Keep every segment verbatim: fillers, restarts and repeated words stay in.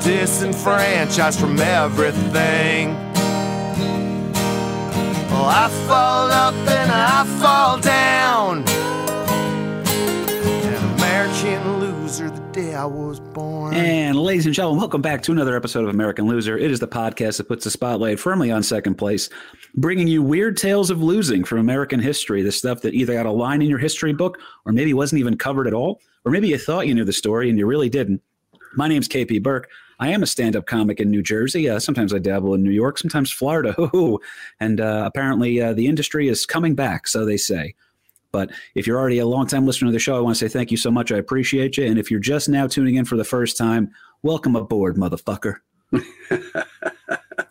disenfranchised from everything. Well, I fall up and I fall down, an American loser the day I was born. And ladies and gentlemen, welcome back to another episode of American Loser. It is the podcast that puts the spotlight firmly on second place, bringing you weird tales of losing from American history, the stuff that either got a line in your history book or maybe wasn't even covered at all, or maybe you thought you knew the story and you really didn't. My name's K P Burke. I am a stand-up comic in New Jersey. Uh, sometimes I dabble in New York, sometimes Florida. Ooh. And uh, apparently uh, the industry is coming back, so they say. But if you're already a longtime listener to the show, I want to say thank you so much. I appreciate you. And if you're just now tuning in for the first time, welcome aboard, motherfucker.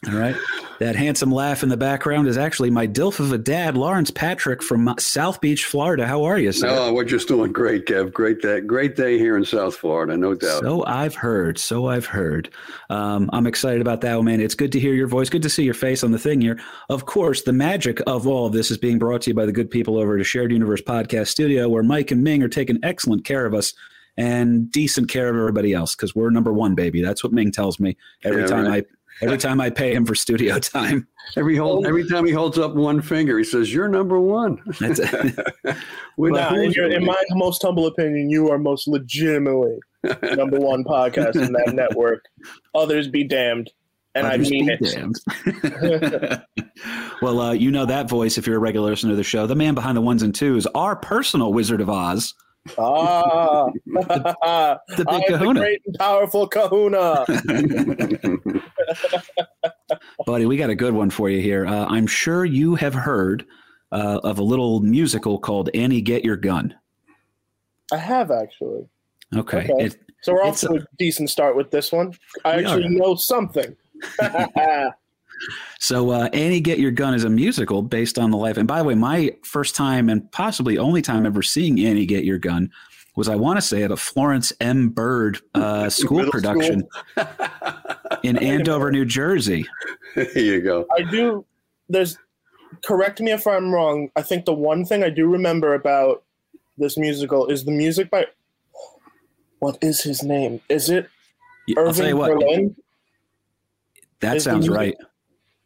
All right. That handsome laugh in the background is actually my dilf of a dad, Lawrence Patrick from South Beach, Florida. How are you, sir? No, we're just doing great, Kev. Great day. Great day here in South Florida, no doubt. So I've heard. So I've heard. Um, I'm excited about that, man. It's good to hear your voice. Good to see your face on the thing here. Of course, the magic of all of this is being brought to you by the good people over at the Shared Universe Podcast Studio, where Mike and Ming are taking excellent care of us. And decent care of everybody else, because we're number one, baby. That's what Ming tells me every yeah, time right. I every time I pay him for studio time. Every hold, every time he holds up one finger, he says, "You're number one." That's it. We're well, not in, your, in my most humble opinion, you are most legitimately number one podcast in that network. Others be damned. And I mean it. Well, uh, you know that voice if you're a regular listener to the show. The man behind the ones and twos, our personal Wizard of Oz. Ah, the, the big kahuna. The great and powerful kahuna. Buddy, we got a good one for you here. Uh, I'm sure you have heard uh, of a little musical called Annie Get Your Gun. I have, actually. Okay. okay. It, so we're off to a decent start with this one. I actually are. know something. So uh, Annie Get Your Gun is a musical based on the life. And by the way, my first time and possibly only time ever seeing Annie Get Your Gun was, I want to say, at a Florence M. Byrd uh, school production school. in Andover, New Jersey. There you go. I do. There's correct me if I'm wrong. I think the one thing I do remember about this musical is the music by. What is his name? Is it yeah, Irving Berlin? That is sounds music, right.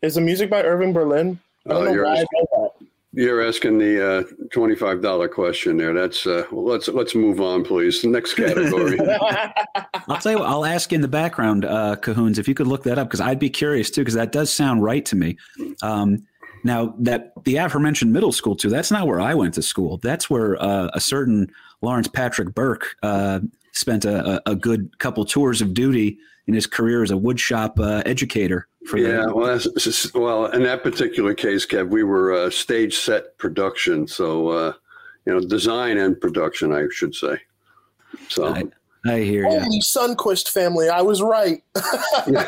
Is the music by Irving Berlin? I don't uh, know you're, why asking, I know that. You're asking the uh, twenty-five dollars question there. That's uh, well, let's let's move on, please. Next category. I'll tell you what, I'll ask in the background, uh, Cahoons, if you could look that up, because I'd be curious too, because that does sound right to me. Um, now that the aforementioned middle school too, that's not where I went to school. That's where uh, a certain Lawrence Patrick Burke uh, spent a, a good couple tours of duty in his career as a woodshop uh, educator. For yeah, well, that's, just, well, in that particular case, Kev, we were uh, stage set production. So, uh, you know, design and production, I should say. So I, I hear you. Holy Sunquist family, I was right. oh,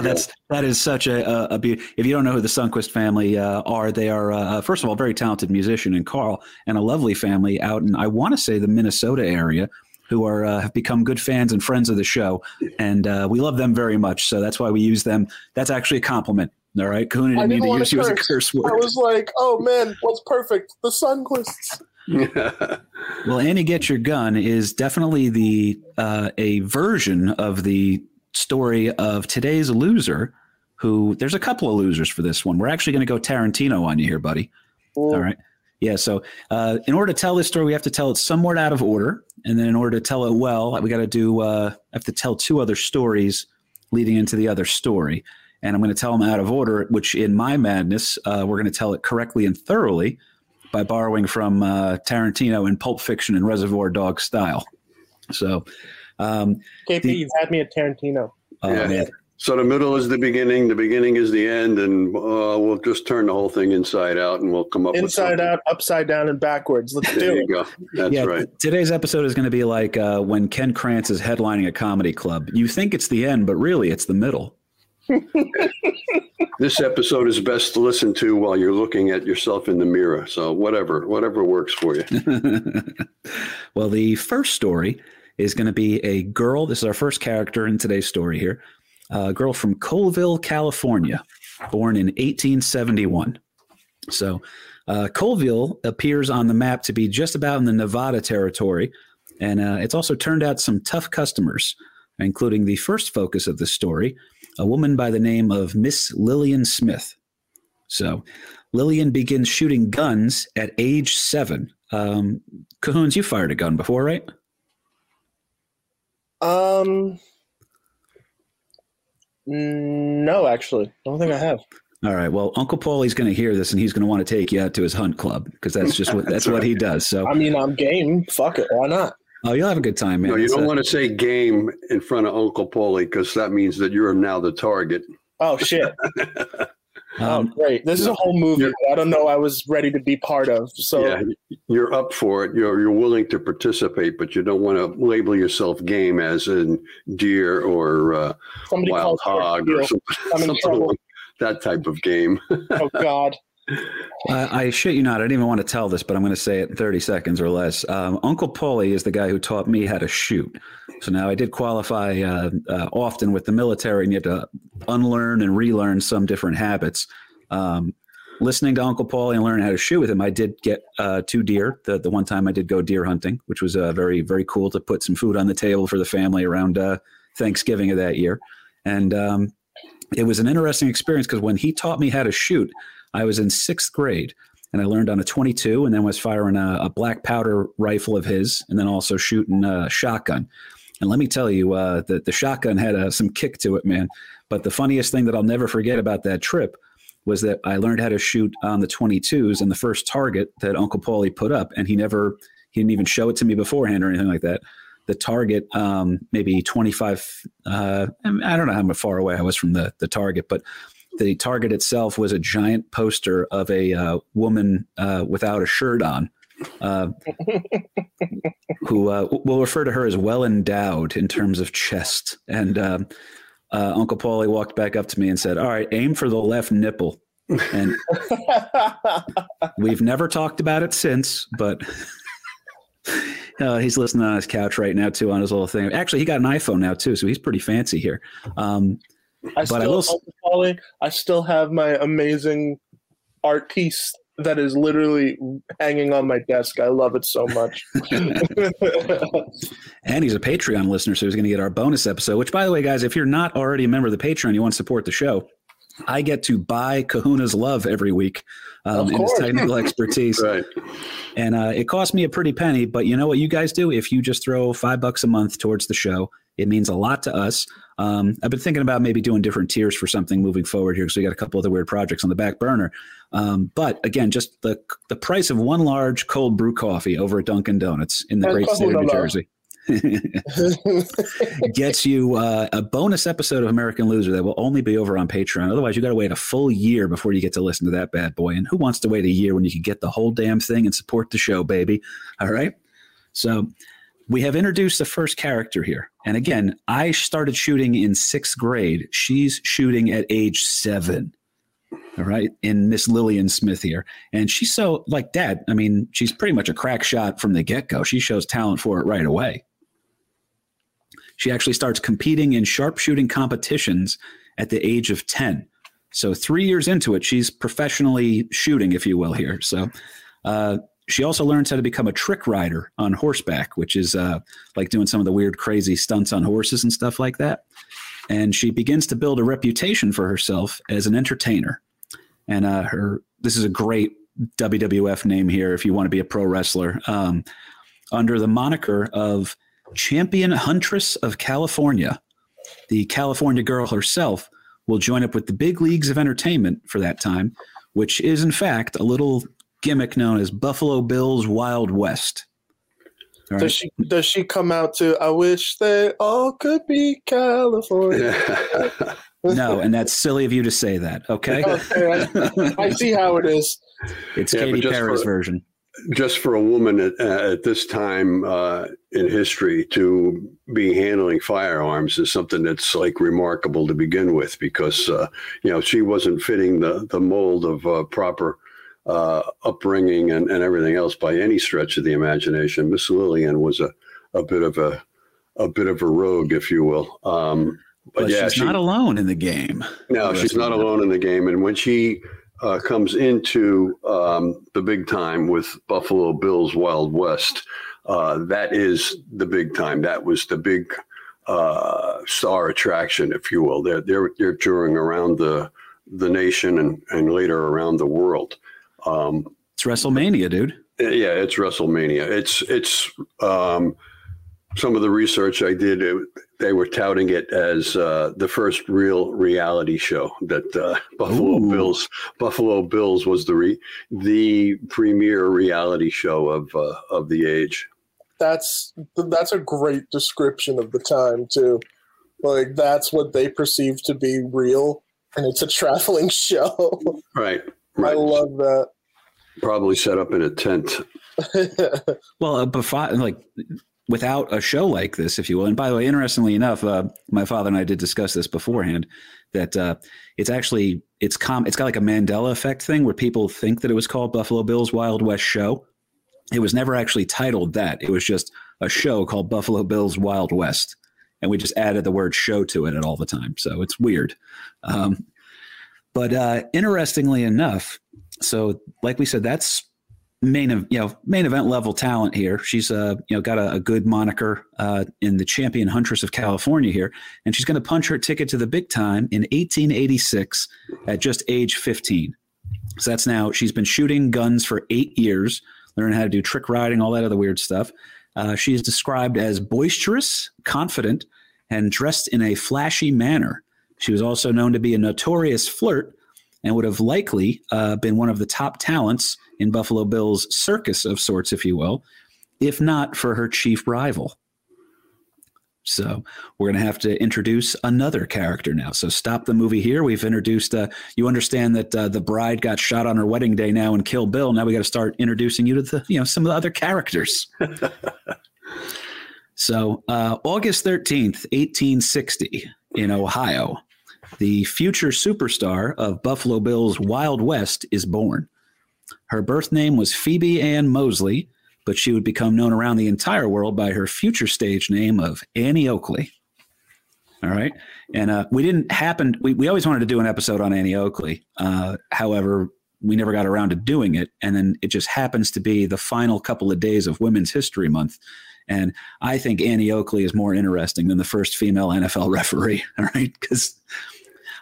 that's that is such a, a, a beauty. If you don't know who the Sunquist family uh, are, they are, uh, first of all, very talented musician and Carl, and a lovely family out in, I want to say, the Minnesota area, who are uh, have become good fans and friends of the show, and uh, we love them very much. So that's why we use them. That's actually a compliment. All right, Kuhn didn't, I didn't mean to use you as a curse word. I was like, oh man, what's perfect? The Sunquists. Yeah. Well, Annie Get Your Gun is definitely the uh, a version of the story of today's loser. Who there's a couple of losers for this one. We're actually going to go Tarantino on you here, buddy. Ooh. All right. Yeah, so uh, in order to tell this story, we have to tell it somewhat out of order. And then in order to tell it well, we got to do uh, have to tell two other stories leading into the other story. And I'm going to tell them out of order, which in my madness, uh, we're going to tell it correctly and thoroughly by borrowing from uh, Tarantino in Pulp Fiction and Reservoir Dog style. So, um, K P, the, you've had me at Tarantino. Uh, yeah. Man. So the middle is the beginning, the beginning is the end, and uh, we'll just turn the whole thing inside out, and we'll come up with something. Inside out, upside down, and backwards. Let's do it. There you go. That's yeah, right. Today's episode is going to be like uh, when Ken Krantz is headlining a comedy club. You think it's the end, but really it's the middle. This episode is best to listen to while you're looking at yourself in the mirror. So whatever, whatever works for you. Well, the first story is going to be a girl. This is our first character in today's story here. A girl from Colville, California, born in eighteen seventy-one. So uh, Colville appears on the map to be just about in the Nevada territory. And uh, it's also turned out some tough customers, including the first focus of the story, a woman by the name of Miss Lillian Smith. So Lillian begins shooting guns at age seven. Um, Cahoons, you fired a gun before, right? Um, no, actually, I don't think I have. All right. Well, Uncle Paulie's going to hear this, and he's going to want to take you out to his hunt club because that's just what that's, that's what he does. So I mean, I'm game. Fuck it. Why not? Oh, you'll have a good time, man. No, you don't uh, want to say game in front of Uncle Paulie because that means that you're now the target. Oh, shit. um, oh, great. This is a whole movie I don't know I was ready to be part of. So yeah, you're up for it. You're, you're willing to participate, but you don't want to label yourself game as in deer or uh, wild hog or something, something like that type of game. Oh, God. Uh, I shit you not, I didn't even want to tell this, but I'm going to say it in thirty seconds or less. Um, Uncle Paulie is the guy who taught me how to shoot. So now I did qualify uh, uh, often with the military, and you have to unlearn and relearn some different habits. Um, listening to Uncle Paulie and learning how to shoot with him, I did get uh, two deer. The, the one time I did go deer hunting, which was uh, very, very cool to put some food on the table for the family around uh, Thanksgiving of that year. And um, it was an interesting experience because when he taught me how to shoot, I was in sixth grade, and I learned on a twenty-two, and then was firing a, a black powder rifle of his, and then also shooting a shotgun. And let me tell you, uh, the, the shotgun had uh, some kick to it, man. But the funniest thing that I'll never forget about that trip was that I learned how to shoot on the twenty-twos, and the first target that Uncle Paulie put up, and he never, he didn't even show it to me beforehand or anything like that. The target, um, maybe twenty-five, uh, I don't know how far away I was from the the target, but the target itself was a giant poster of a uh, woman uh, without a shirt on, uh, who uh, we'll refer to her as well endowed in terms of chest. And um, uh, Uncle Paulie walked back up to me and said, "All right, aim for the left nipple." And we've never talked about it since, but uh, he's listening on his couch right now too, on his little thing. Actually, he got an iPhone now too, so he's pretty fancy here. Um, I, but still, I, will... Paulie, I still have my amazing art piece that is literally hanging on my desk. I love it so much. And he's a Patreon listener, so he's going to get our bonus episode, which, by the way, guys, if you're not already a member of the Patreon, you want to support the show, I get to buy Kahuna's love every week um, in his technical expertise. Right. And uh, it cost me a pretty penny, but you know what you guys do? If you just throw five bucks a month towards the show, it means a lot to us. Um, I've been thinking about maybe doing different tiers for something moving forward here because we got a couple other weird projects on the back burner. Um, but again, just the the price of one large cold brew coffee over at Dunkin' Donuts in the and great state of New Jersey gets you uh, a bonus episode of American Loser that will only be over on Patreon. Otherwise, you got to wait a full year before you get to listen to that bad boy. And who wants to wait a year when you can get the whole damn thing and support the show, baby? All right. So we have introduced the first character here. And again, I started shooting in sixth grade. She's shooting at age seven. All right. In Miss Lillian Smith here. And she's so like that. I mean, she's pretty much a crack shot from the get go. She shows talent for it right away. She actually starts competing in sharpshooting competitions at the age of ten. So three years into it, she's professionally shooting, if you will, here. So, uh, she also learns how to become a trick rider on horseback, which is uh, like doing some of the weird, crazy stunts on horses and stuff like that. And she begins to build a reputation for herself as an entertainer. And uh, her this is a great W W F name here if you want to be a pro wrestler. Um, under the moniker of Champion Huntress of California, the California girl herself will join up with the big leagues of entertainment for that time, which is, in fact, a little gimmick known as Buffalo Bill's Wild West. Right. Does she does she come out to "I wish they all could be California"? No, and that's silly of you to say that. Okay, okay I, I see how it is. It's yeah, Katy Perry's for, version. just for a woman at, at this time uh, in history to be handling firearms is something that's like remarkable to begin with, because, uh, you know, she wasn't fitting the, the mold of uh, proper uh, upbringing and, and everything else by any stretch of the imagination. Miss Lillian was a, a bit of a, a bit of a rogue, if you will. Um, but, but yeah, she's she, not alone in the game. No, she's not alone in the game. And when she Uh, comes into um, the big time with Buffalo Bill's Wild West, Uh, that is the big time. That was the big uh, star attraction, if you will. They're they're, they're touring around the the nation and, and later around the world. Um, it's WrestleMania, dude. Yeah, it's WrestleMania. It's it's um, some of the research I did. It, They were touting it as uh, the first real reality show. That uh, Buffalo Ooh. Bills, Buffalo Bills was the re- the premier reality show of uh, of the age. That's that's a great description of the time too. Like that's what they perceived to be real, and it's a traveling show. Right, right. I love that. Probably set up in a tent. Well, uh, before like. without a show like this, if you will. And by the way, interestingly enough, uh, my father and I did discuss this beforehand, that uh, it's actually, it's com- it's got like a Mandela effect thing where people think that it was called Buffalo Bill's Wild West Show. It was never actually titled that. It was just a show called Buffalo Bill's Wild West. And we just added the word show to it at all the time. So it's weird. Um, but uh, interestingly enough, so like we said, that's main, you know, main event level talent here. She's uh, you know, got a, a good moniker uh, in the Champion Huntress of California here, and she's going to punch her ticket to the big time in eighteen eighty-six at just age fifteen. So that's now, she's been shooting guns for eight years, learning how to do trick riding, all that other weird stuff. Uh, she is described as boisterous, confident, and dressed in a flashy manner. She was also known to be a notorious flirt, and would have likely uh, been one of the top talents in Buffalo Bill's circus of sorts, if you will, if not for her chief rival. So we're going to have to introduce another character now. So stop the movie here. We've introduced, uh, you understand that uh, the bride got shot on her wedding day now in Kill Bill. Now we got to start introducing you to the, you know, some of the other characters. So uh, August thirteenth, eighteen sixty in Ohio, the future superstar of Buffalo Bill's Wild West is born. Her birth name was Phoebe Ann Mosley, but she would become known around the entire world by her future stage name of Annie Oakley. All right. And uh, we didn't happen. We, we always wanted to do an episode on Annie Oakley. Uh, however, we never got around to doing it. And then it just happens to be the final couple of days of Women's History Month. And I think Annie Oakley is more interesting than the first female N F L referee. All right. Because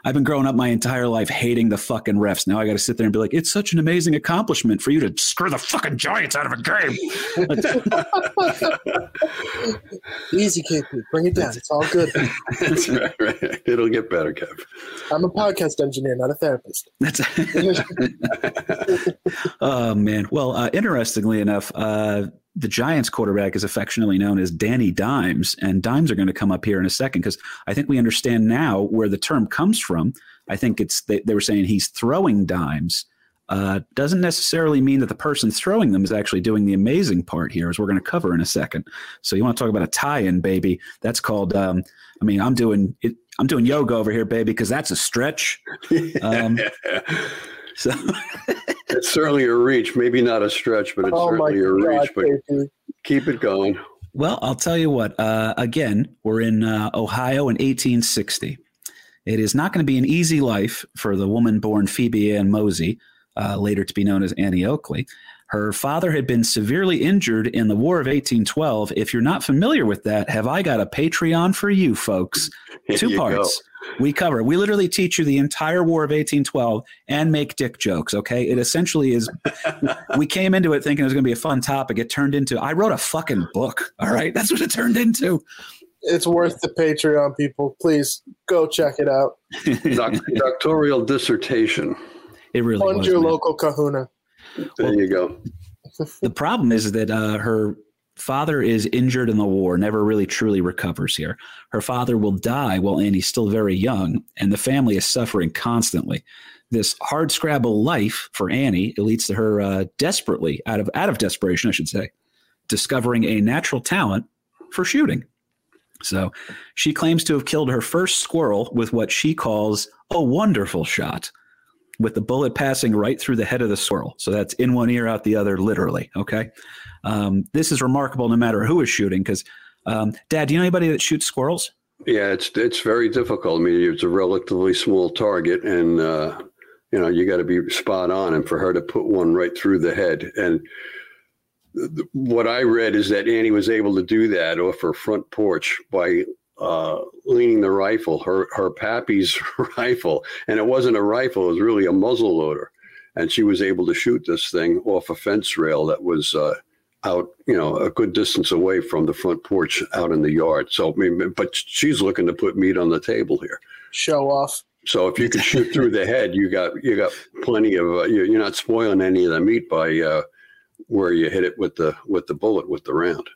I've been growing up my entire life hating the fucking refs. Now I got to sit there and be like, it's such an amazing accomplishment for you to screw the fucking Giants out of a game. Easy, K P. Bring it down. It's all good. That's right, right. It'll get better, Kev. I'm a podcast engineer, not a therapist. That's Oh, man. Well, uh, interestingly enough, uh, the Giants quarterback is affectionately known as Danny Dimes, and Dimes are going to come up here in a second because I think we understand now where the term comes from. I think it's they, they were saying he's throwing dimes. Uh, doesn't necessarily mean that the person throwing them is actually doing the amazing part here, as we're going to cover in a second. So you want to talk about a tie-in, baby? That's called. Um, I mean, I'm doing it, I'm doing yoga over here, baby, because that's a stretch. Um, so. It's certainly a reach, maybe not a stretch, but it's oh certainly a reach, God, but baby. Keep it going. Well, I'll tell you what, uh, again, we're in uh, Ohio in eighteen sixty. It is not going to be an easy life for the woman born Phoebe Ann Mosley, uh, later to be known as Annie Oakley. Her father had been severely injured in the War of eighteen twelve. If you're not familiar with that, have I got a Patreon for you folks? Here Two you parts. Go. We cover. We literally teach you the entire War of eighteen twelve and make dick jokes. Okay, it essentially is. We came into it thinking it was going to be a fun topic. It turned into I wrote a fucking book. All right, that's what it turned into. It's worth the Patreon, people. Please go check it out. Doct- doctoral dissertation. It really Fund was, your man. Local kahuna. There well, you go. The problem is that uh, her. Father is injured in the war, never really truly recovers here. Her father will die while Annie's still very young, and the family is suffering constantly. this hard scrabble life for Annie, it leads to her uh, desperately out of out of desperation, I should say, discovering a natural talent for shooting. So she claims to have killed her first squirrel with what she calls a wonderful shot, with the bullet passing right through the head of the squirrel. So that's in one ear, out the other, literally. OK, um, this is remarkable no matter who is shooting, because um, Dad, do you know anybody that shoots squirrels? Yeah, it's it's very difficult. I mean, it's a relatively small target and, uh, you know, you got to be spot on. And for her to put one right through the head, and th- what I read is that Annie was able to do that off her front porch by Uh, leaning the rifle, her her pappy's rifle, and it wasn't a rifle; it was really a muzzle loader, and she was able to shoot this thing off a fence rail that was uh, out, you know, a good distance away from the front porch, out in the yard. So, I mean, but she's looking to put meat on the table here. Show off. So, if you can shoot through the head, you got you got plenty of. Uh, you're not spoiling any of the meat by uh, where you hit it with the with the bullet with the round.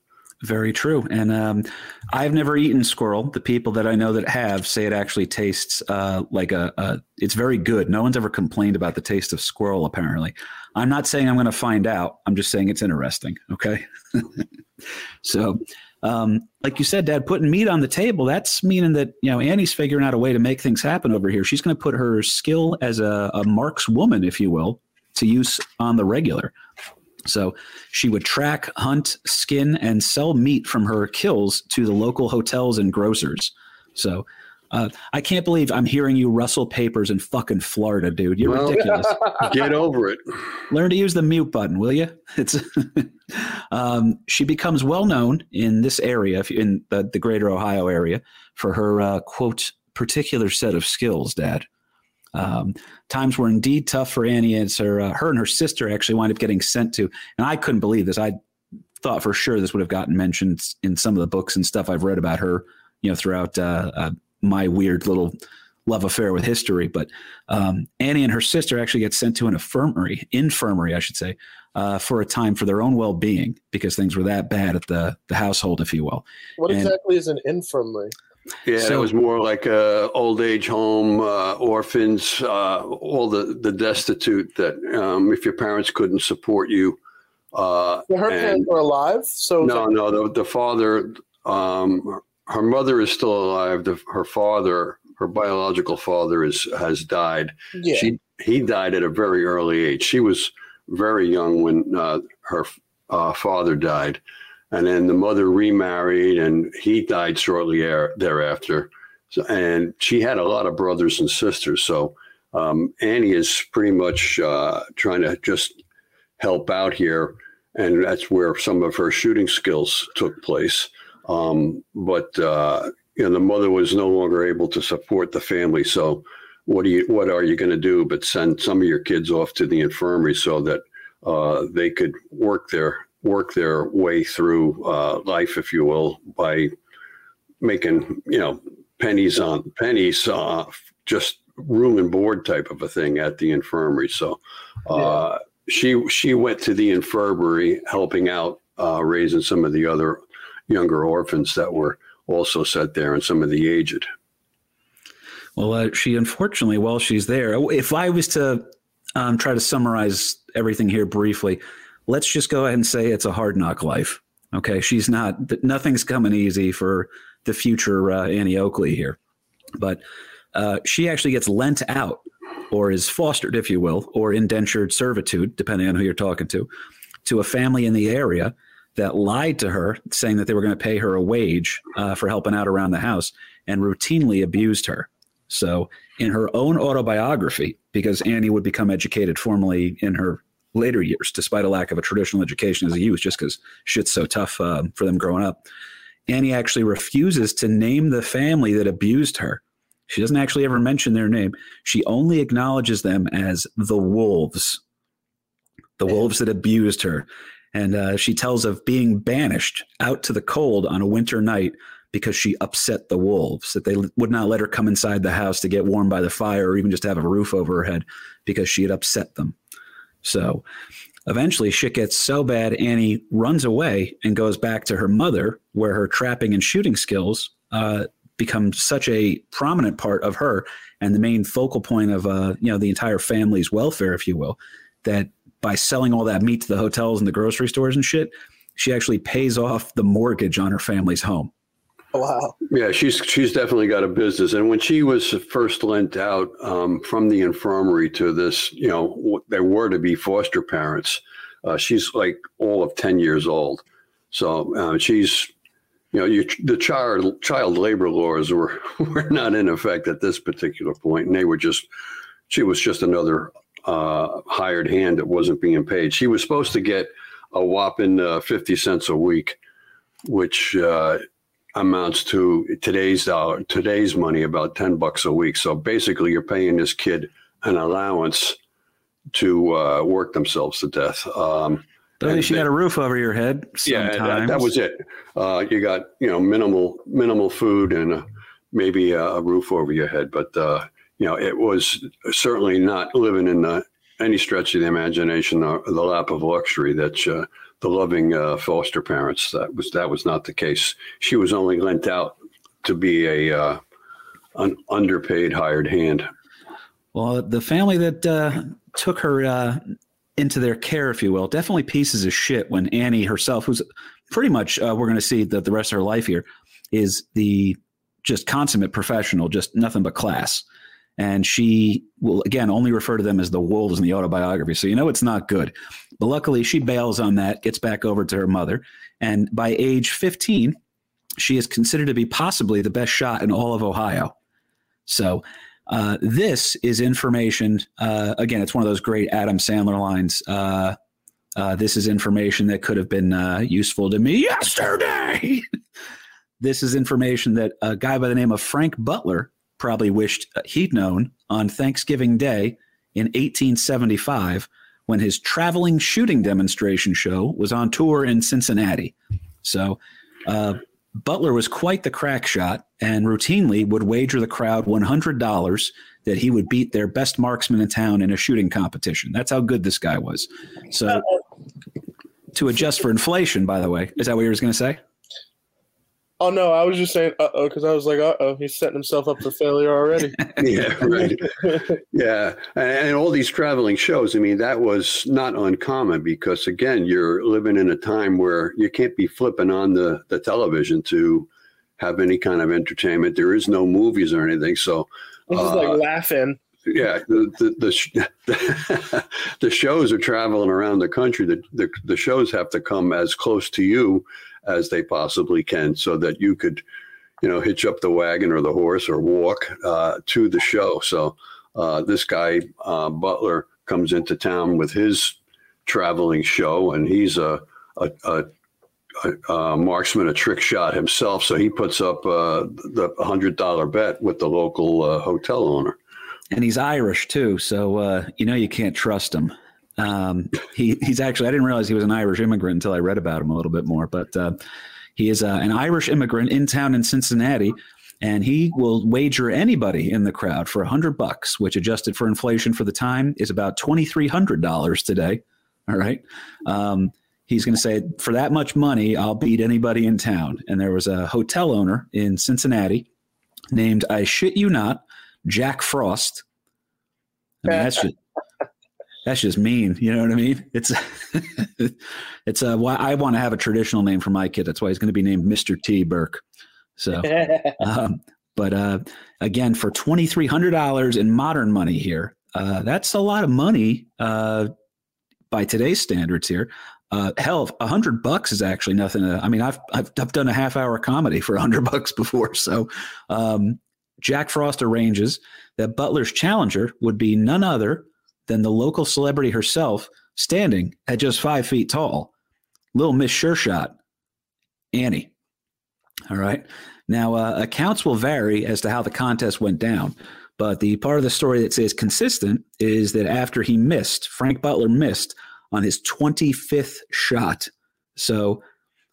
Very true. And um, I've never eaten squirrel. The people that I know that have say it actually tastes uh, like a, a it's very good. No one's ever complained about the taste of squirrel, apparently. I'm not saying I'm going to find out. I'm just saying it's interesting. OK, so um, like you said, Dad, putting meat on the table, that's meaning that, you know, Annie's figuring out a way to make things happen over here. She's going to put her skill as a, a markswoman, if you will, to use on the regular. So she would track, hunt, skin, and sell meat from her kills to the local hotels and grocers. So uh, I can't believe I'm hearing you rustle papers in fucking Florida, dude. You're well, ridiculous. Get over it. Learn to use the mute button, will you? It's um, she becomes well known in this area, in the, the greater Ohio area, for her, uh, quote, particular set of skills, Dad. Um, times were indeed tough for Annie, and her, uh, her and her sister actually wound up getting sent to, and I couldn't believe this. I thought for sure this would have gotten mentioned in some of the books and stuff I've read about her, you know, throughout uh, uh, my weird little love affair with history. But um, Annie and her sister actually get sent to an infirmary, infirmary, I should say, uh, for a time for their own well-being, because things were that bad at the, the household, if you will. What and, exactly is an infirmary? Yeah, so, that was more like uh, old age home, uh, orphans, uh, all the, the destitute that um, if your parents couldn't support you. Uh, her and, parents were alive? So no, no, the, the father, um, her mother is still alive. The, her father, her biological father is has died. Yeah. She He died at a very early age. She was very young when uh, her uh, father died. And then the mother remarried, and he died shortly thereafter. So, and she had a lot of brothers and sisters. So um, Annie is pretty much uh, trying to just help out here. And that's where some of her shooting skills took place. Um, but uh, you know, the mother was no longer able to support the family. So what do you, what are you going to do but send some of your kids off to the infirmary so that uh, they could work there? work their way through uh, life, if you will, by making, you know, pennies on pennies, uh, just room and board type of a thing at the infirmary. So uh, yeah. she she went to the infirmary, helping out, uh, raising some of the other younger orphans that were also set there and some of the aged. Well, uh, she unfortunately, while she's there, if I was to um, try to summarize everything here briefly, let's just go ahead and say it's a hard knock life. OK, she's not, nothing's coming easy for the future uh, Annie Oakley here. But uh, she actually gets lent out, or is fostered, if you will, or indentured servitude, depending on who you're talking to, to a family in the area that lied to her, saying that they were going to pay her a wage uh, for helping out around the house, and routinely abused her. So in her own autobiography, because Annie would become educated formally in her later years, despite a lack of a traditional education as a youth, just because shit's so tough uh, for them growing up, Annie actually refuses to name the family that abused her. She doesn't actually ever mention their name. She only acknowledges them as the wolves, the wolves that abused her. And uh, she tells of being banished out to the cold on a winter night because she upset the wolves, that they would not let her come inside the house to get warm by the fire or even just have a roof over her head because she had upset them. So eventually shit gets so bad, Annie runs away and goes back to her mother, where her trapping and shooting skills uh, become such a prominent part of her and the main focal point of, uh, you know, the entire family's welfare, if you will, that by selling all that meat to the hotels and the grocery stores and shit, she actually pays off the mortgage on her family's home. Wow. Yeah, she's she's definitely got a business. And when she was first lent out um, from the infirmary to this, you know, they were to be foster parents. Uh, she's like all of ten years old. So uh, she's, you know, you, the child child labor laws were, were not in effect at this particular point. And they were just, she was just another uh, hired hand that wasn't being paid. She was supposed to get a whopping uh, fifty cents a week, which uh, amounts to today's dollar, today's money, about ten bucks a week. So basically you're paying this kid an allowance to uh, work themselmes to death. Um, But at least you got a roof over your head sometimes. Yeah, that, that was it. Uh, you got, you know, minimal minimal food and uh, maybe a, a roof over your head. But, uh, you know, it was certainly not living in the, any stretch of the imagination or the lap of luxury that uh, the loving uh, foster parents, that was that was not the case. She was only lent out to be a uh, an underpaid hired hand. Well, the family that uh, took her uh into their care, if you will, definitely pieces of shit when Annie herself, who's pretty much, uh, we're going to see that the rest of her life here, is the just consummate professional, just nothing but class. And she will, again, only refer to them as the wolves in the autobiography. So, you know, it's not good. But luckily, she bails on that, gets back over to her mother. And by age fifteen, she is considered to be possibly the best shot in all of Ohio. So Uh, this is information. Uh, again, it's one of those great Adam Sandler lines. Uh, uh, this is information that could have been uh, useful to me yesterday. This is information that a guy by the name of Frank Butler probably wished he'd known on Thanksgiving Day in eighteen seventy-five when his traveling shooting demonstration show was on tour in Cincinnati. So, uh, Butler was quite the crack shot and routinely would wager the crowd one hundred dollars that he would beat their best marksman in town in a shooting competition. That's how good this guy was. So to adjust for inflation, by the way, is that what you were going to say? Oh, no, I was just saying, uh-oh, because I was like, uh-oh, he's setting himself up for failure already. Yeah, right. Yeah, and, and all these traveling shows, I mean, that was not uncommon because, again, you're living in a time where you can't be flipping on the, the television to have any kind of entertainment. There is no movies or anything, so... This uh, is like laughing. Yeah, the the the, sh- the shows are traveling around the country. The, the The shows have to come as close to you as they possibly can so that you could, you know, hitch up the wagon or the horse or walk uh, to the show. So uh, this guy, uh, Butler, comes into town with his traveling show, and he's a, a, a, a, a marksman, a trick shot himself. So he puts up uh, the one hundred dollars bet with the local uh, hotel owner. And he's Irish, too. So, uh, you know, you can't trust him. Um, he, he's actually, I didn't realize he was an Irish immigrant until I read about him a little bit more, but, uh, he is uh, an Irish immigrant in town in Cincinnati, and he will wager anybody in the crowd for a hundred bucks, which adjusted for inflation for the time is about twenty-three hundred dollars today. All right. Um, he's going to say, for that much money, I'll beat anybody in town. And there was a hotel owner in Cincinnati named, I shit you not, Jack Frost. I mean, that's just, that's just mean. You know what I mean? It's it's uh, why I want to have a traditional name for my kid. That's why he's going to be named Mister T. Burke. So, um, but uh, again, for twenty-three hundred dollars in modern money here, uh, that's a lot of money uh, by today's standards here. Uh, hell, a hundred bucks is actually nothing. To, I mean, I've, I've I've done a half hour comedy for a hundred bucks before. So um, Jack Frost arranges that Butler's challenger would be none other than the local celebrity herself, standing at just five feet tall, Little Miss Sure Shot, Annie. All right. Now, uh, accounts will vary as to how the contest went down, but the part of the story that says consistent is that after he missed, Frank Butler missed on his twenty-fifth shot. So,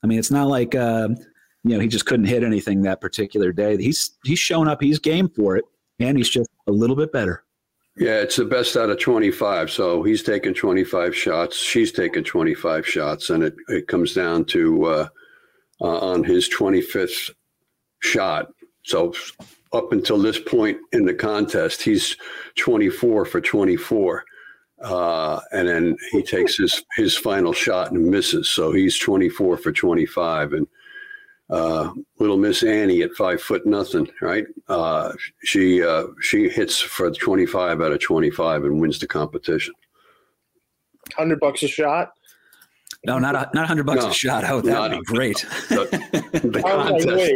I mean, it's not like, uh, you know, he just couldn't hit anything that particular day. He's, he's shown up, he's game for it, and he's just a little bit better. Yeah, it's the best out of twenty-five. So he's taken twenty-five shots. She's taken twenty-five shots. And it, it comes down to uh, uh, on his twenty-fifth shot, So up until this point in the contest, he's twenty-four for twenty-four. Uh, and then he takes his, his final shot and misses. So he's twenty-four for twenty-five. And uh, little Miss Annie at five foot nothing, right? Uh, she uh, she hits for twenty-five out of twenty-five and wins the competition. Hundred bucks a shot? No, not a, not a hundred bucks no, a shot. Oh, that would be great. No, the, the, contest,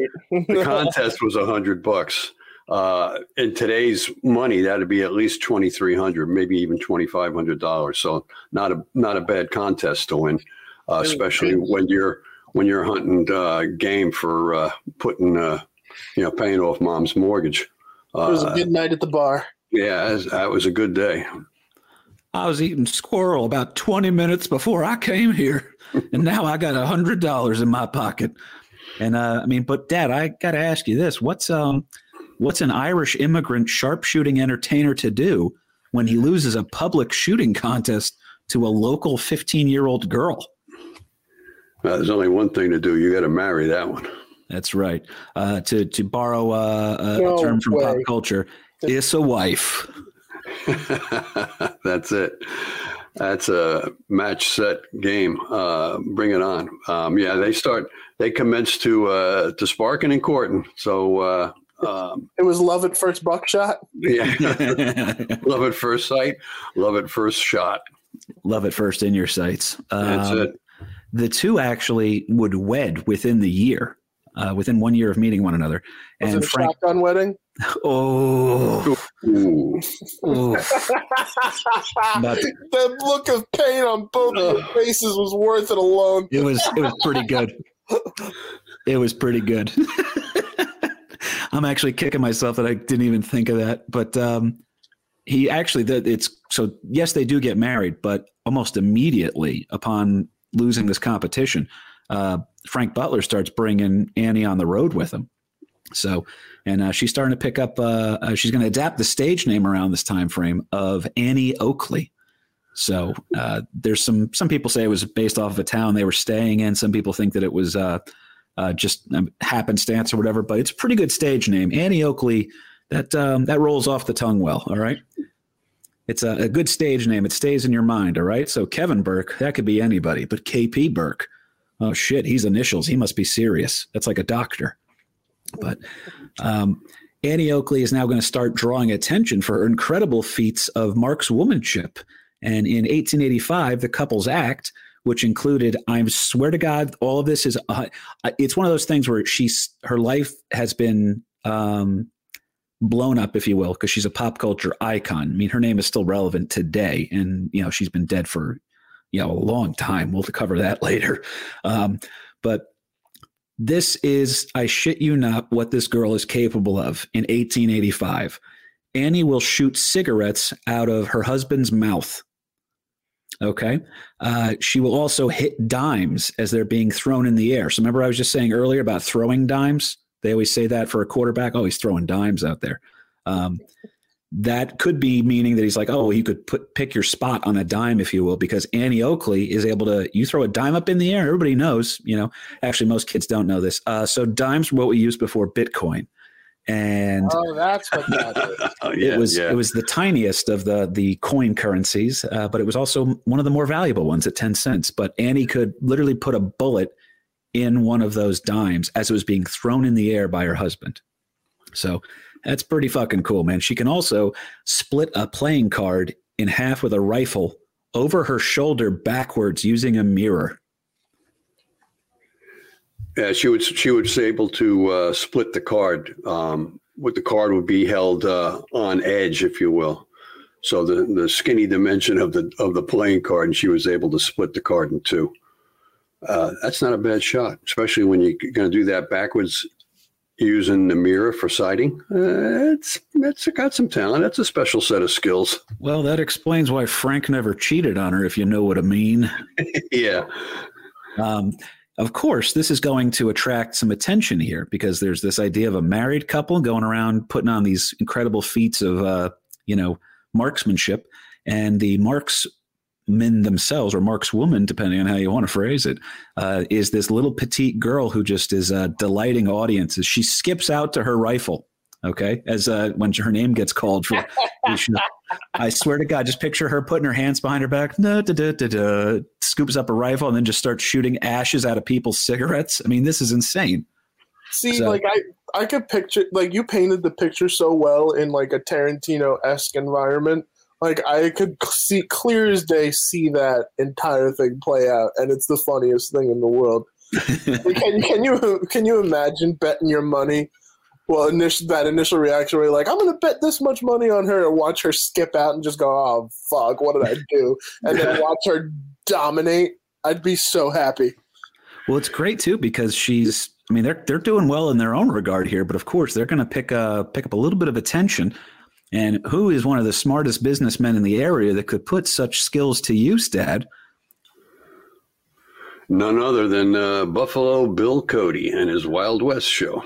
the contest was a hundred bucks. Uh, in today's money, that'd be at least twenty-three hundred, maybe even twenty-five hundred dollars. So not a, not a bad contest to win, uh, especially when you're, when you're hunting, uh, game for, uh, putting, uh, you know, paying off mom's mortgage. Uh, it was a good night at the bar. Yeah. That was, that was a good day. I was eating squirrel about twenty minutes before I came here, and now I got a hundred dollars in my pocket. And, uh, I mean, but Dad, I got to ask you this, what's, um, what's an Irish immigrant sharpshooting entertainer to do when he loses a public shooting contest to a local fifteen-year-old girl? Well, there's only one thing to do. You got to marry that one. That's right. Uh, to to borrow uh, a, no a term from way. pop culture, it's a wife. That's it. That's a match set game. Uh, bring it on. Um, yeah, they start. They commence to uh, to sparking and courting. So. Uh, Um, it was love at first buckshot. Yeah. Love at first sight. Love at first shot. Love at first in your sights. That's um, it. The two actually would wed within the year, uh, within one year of meeting one another. Was and it a Frank, shotgun wedding? Oh. Ooh. Ooh. But, the look of pain on both uh, faces was worth it alone. It was. It was pretty good. It was pretty good. I'm actually kicking myself that I didn't even think of that. But um, he actually, that it's so yes, they do get married, but almost immediately upon losing this competition, uh, Frank Butler starts bringing Annie on the road with him. So, and uh, she's starting to pick up. Uh, uh, she's going to adapt the stage name around this time frame of Annie Oakley. So uh, there's some some people say it was based off of a town they were staying in. Some people think that it was. Uh, Uh, just um, happenstance or whatever, but it's a pretty good stage name. Annie Oakley, that um, that rolls off the tongue well, all right? It's a, a good stage name. It stays in your mind, all right? So Kevin Burke, that could be anybody, but K P Burke, oh, shit, he's initials. He must be serious. That's like a doctor. But um, Annie Oakley is now going to start drawing attention for her incredible feats of markswomanship. And in eighteen eighty-five, the couple's act, which included, I swear to God, all of this is, uh, it's one of those things where she's, her life has been um, blown up, if you will, because she's a pop culture icon. I mean, her name is still relevant today. And, you know, she's been dead for, you know, a long time. We'll cover that later. Um, but this is, I shit you not, what this girl is capable of in eighteen eighty-five. Annie will shoot cigarettes out of her husband's mouth. OK, uh, she will also hit dimes as they're being thrown in the air. So remember, I was just saying earlier about throwing dimes. They always say that for a quarterback. Oh, he's throwing dimes out there. Um, that could be meaning that he's like, oh, you could put pick your spot on a dime, if you will, because Annie Oakley is able to you throw a dime up in the air. Everybody knows, you know, actually, most kids don't know this. Uh, so dimes were what we used before Bitcoin. And oh, that's what that is. Oh, yeah, it was. Yeah. It was the tiniest of the the coin currencies, uh, but it was also one of the more valuable ones at ten cents. But Annie could literally put a bullet in one of those dimes as it was being thrown in the air by her husband. So that's pretty fucking cool, man. She can also split a playing card in half with a rifle over her shoulder backwards using a mirror. Yeah, she would. She was able to uh, split the card. Um, what the card would be held uh, on edge, if you will. So the, the skinny dimension of the of the playing card, and she was able to split the card in two. Uh, that's not a bad shot, especially when you're going to do that backwards using the mirror for sighting. Uh, it's it's got some talent. That's a special set of skills. Well, that explains why Frank never cheated on her, if you know what I mean. Yeah. Um. Of course, this is going to attract some attention here because there's this idea of a married couple going around putting on these incredible feats of, uh, you know, marksmanship. And the marks men themselves, or Mark's woman, depending on how you want to phrase it, uh, is this little petite girl who just is uh, delighting audiences. She skips out to her rifle. Okay. As uh, when her name gets called for, I swear to God, just picture her putting her hands behind her back, da, da, da, da, da, scoops up a rifle and then just starts shooting ashes out of people's cigarettes. I mean, this is insane. See, so, like I, I could picture, like you painted the picture so well in like a Tarantino-esque environment. Like I could see clear as day, see that entire thing play out. And it's the funniest thing in the world. can, can you, can you imagine betting your money? Well, initial, that initial reaction where you're like, I'm going to bet this much money on her and watch her skip out and just go, oh, fuck, what did I do? And then watch her dominate. I'd be so happy. Well, it's great, too, because she's – I mean, they're they're doing well in their own regard here. But, of course, they're going to pick uh, pick up a little bit of attention. And who is one of the smartest businessmen in the area that could put such skills to use, Dad? None other than uh, Buffalo Bill Cody and his Wild West show.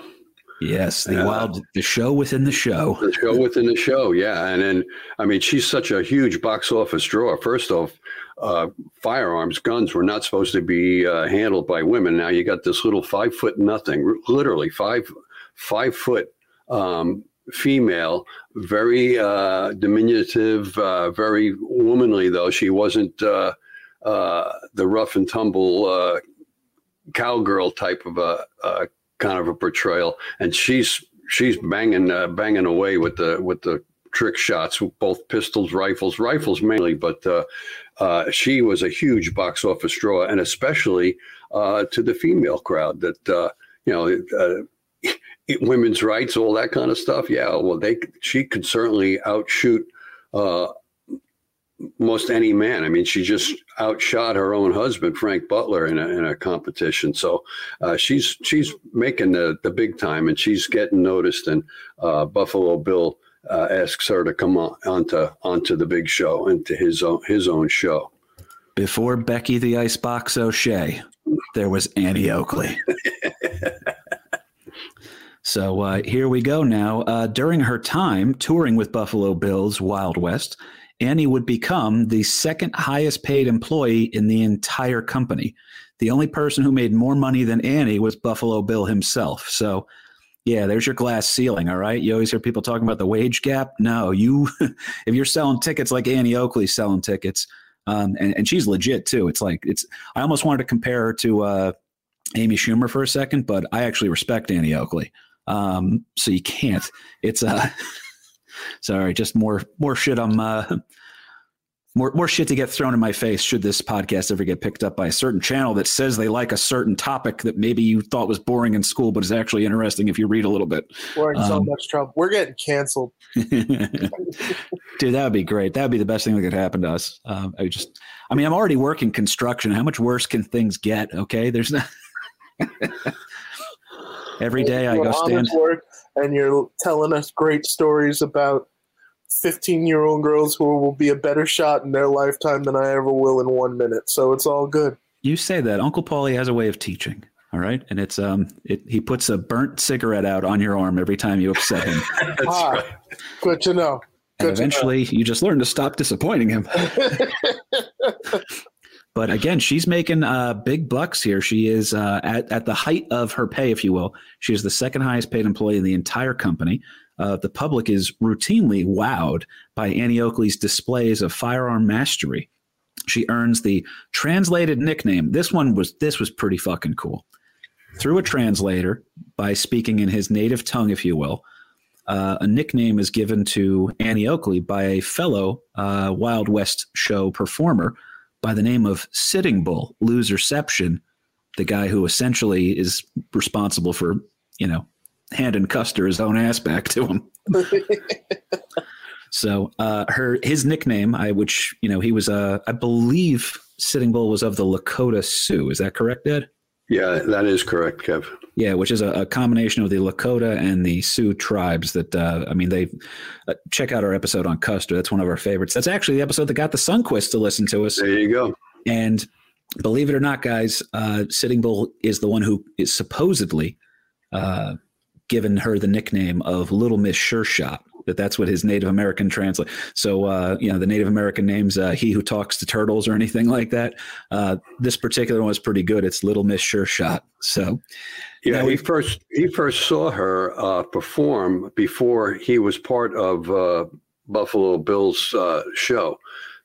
Yes, the uh, wild, the show within the show. The show within the show, yeah. And then, I mean, she's such a huge box office draw. First off, uh, firearms, guns were not supposed to be uh, handled by women. Now you got this little five foot nothing, literally five five foot um, female, very uh, diminutive, uh, very womanly, though. She wasn't uh, uh, the rough and tumble uh, cowgirl type of a uh, kind of a portrayal, and she's she's banging uh, banging away with the with the trick shots, both pistols, rifles, rifles mainly. But uh, uh, she was a huge box office draw, and especially uh, to the female crowd. That uh, you know, uh, it, women's rights, all that kind of stuff. Yeah, well, they she could certainly outshoot uh, most any man. I mean, she just outshot her own husband, Frank Butler, in a, in a competition. So uh, she's she's making the, the big time, and she's getting noticed. And uh, Buffalo Bill uh, asks her to come on onto onto the big show, into his own his own show. Before Becky the Icebox O'Shea, there was Annie Oakley. So uh, here we go now. Uh, during her time touring with Buffalo Bill's Wild West, Annie would become the second highest paid employee in the entire company. The only person who made more money than Annie was Buffalo Bill himself. So, yeah, there's your glass ceiling, all right? You always hear people talking about the wage gap. No, you if you're selling tickets like Annie Oakley's selling tickets, um, and, and she's legit, too. It's like it's. I almost wanted to compare her to uh, Amy Schumer for a second, but I actually respect Annie Oakley. Um, so you can't. It's a... Uh, Sorry, just more more shit. I'm uh, more more shit to get thrown in my face. Should this podcast ever get picked up by a certain channel that says they like a certain topic that maybe you thought was boring in school, but is actually interesting if you read a little bit. We're in um, so much trouble. We're getting canceled. Dude, that would be great. That would be the best thing that could happen to us. Um, I just, I mean, I'm already working construction. How much worse can things get? Okay, there's not. Every day I go stand. And you're telling us great stories about fifteen-year-old girls who will be a better shot in their lifetime than I ever will in one minute. So it's all good. You say that. Uncle Paulie has a way of teaching, all right? And it's um, it, he puts a burnt cigarette out on your arm every time you upset him. That's ah, right. Good to know. Good and eventually, to know. You just learn to stop disappointing him. But again, she's making uh, big bucks here. She is uh, at, at the height of her pay, if you will. She is the second highest paid employee in the entire company. Uh, the public is routinely wowed by Annie Oakley's displays of firearm mastery. She earns the translated nickname. This one was this was pretty fucking cool. Through a translator, by speaking in his native tongue, if you will, uh, a nickname is given to Annie Oakley by a fellow uh, Wild West show performer by the name of Sitting Bull, Loserception, the guy who essentially is responsible for, you know, handing Custer his own ass back to him. So uh, her his nickname, I which, you know, he was, uh, I believe Sitting Bull was of the Lakota Sioux. Is that correct, Ed? Yeah, that is correct, Kev. Yeah, which is a, a combination of the Lakota and the Sioux tribes that, uh, I mean, they uh, check out our episode on Custer. That's one of our favorites. That's actually the episode that got the Sunquist to listen to us. There you go. And believe it or not, guys, uh, Sitting Bull is the one who is supposedly uh, given her the nickname of Little Miss Sure Shot. that that's what his Native American translate. So, uh, you know, the Native American names, uh, He Who Talks to Turtles or anything like that. Uh, this particular one is pretty good. It's Little Miss Sure Shot. So, yeah, he first he first saw her uh, perform before he was part of uh, Buffalo Bill's uh, show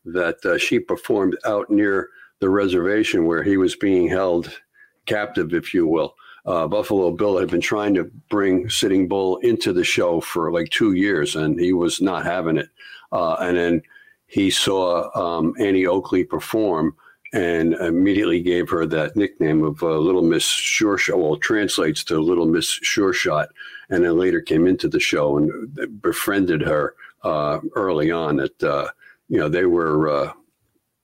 that uh, she performed out near the reservation where he was being held captive, if you will. Uh, Buffalo Bill had been trying to bring Sitting Bull into the show for like two years, and he was not having it. Uh, and then he saw um, Annie Oakley perform and immediately gave her that nickname of uh, Little Miss Sure Shot. Well, translates to Little Miss Sure Shot, and then later came into the show and befriended her uh, early on. That uh, you know they were uh,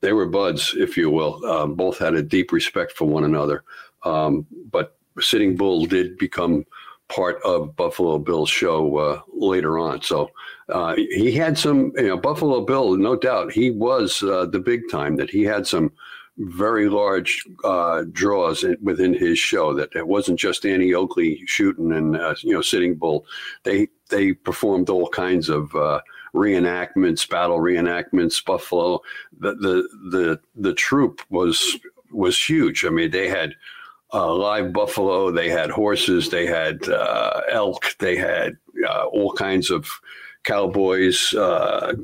they were buds, if you will. Uh, both had a deep respect for one another, um, but Sitting Bull did become part of Buffalo Bill's show uh, later on. So uh, he had some, you know, Buffalo Bill, no doubt, he was uh, the big time, that he had some very large uh, draws in, within his show, that it wasn't just Annie Oakley shooting and, uh, you know, Sitting Bull. They they performed all kinds of uh, reenactments, battle reenactments, Buffalo. The, the, the, the troupe was was huge. I mean, they had Uh, live buffalo, they had horses, they had uh, elk, they had uh, all kinds of cowboys, uh,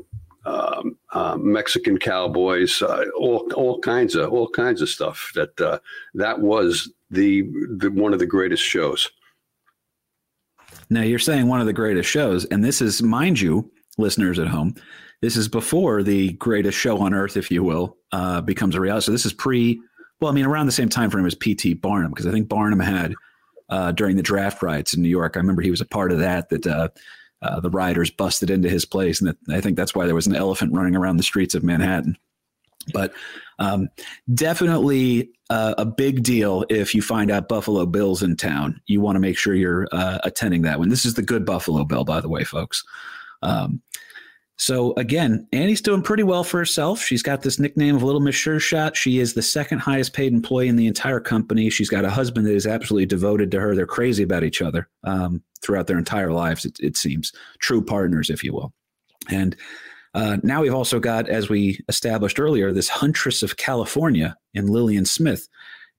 um, uh, Mexican cowboys, uh, all all kinds of all kinds of stuff. That uh, that was the, the one of the greatest shows. Now you're saying one of the greatest shows, and this is, mind you, listeners at home, this is before the greatest show on earth, if you will, uh, becomes a reality. So this is pre. Well, I mean, around the same time frame as P T. Barnum, because I think Barnum had, uh, during the draft riots in New York, I remember he was a part of that, that uh, uh, the rioters busted into his place. And that, I think that's why there was an elephant running around the streets of Manhattan. But um, definitely uh, a big deal if you find out Buffalo Bill's in town. You want to make sure you're uh, attending that one. This is the good Buffalo Bill, by the way, folks. Um So, again, Annie's doing pretty well for herself. She's got this nickname of Little Miss Sure Shot. She is the second highest paid employee in the entire company. She's got a husband that is absolutely devoted to her. They're crazy about each other um, throughout their entire lives, it, it seems. True partners, if you will. And uh, now we've also got, as we established earlier, this Huntress of California in Lillian Smith.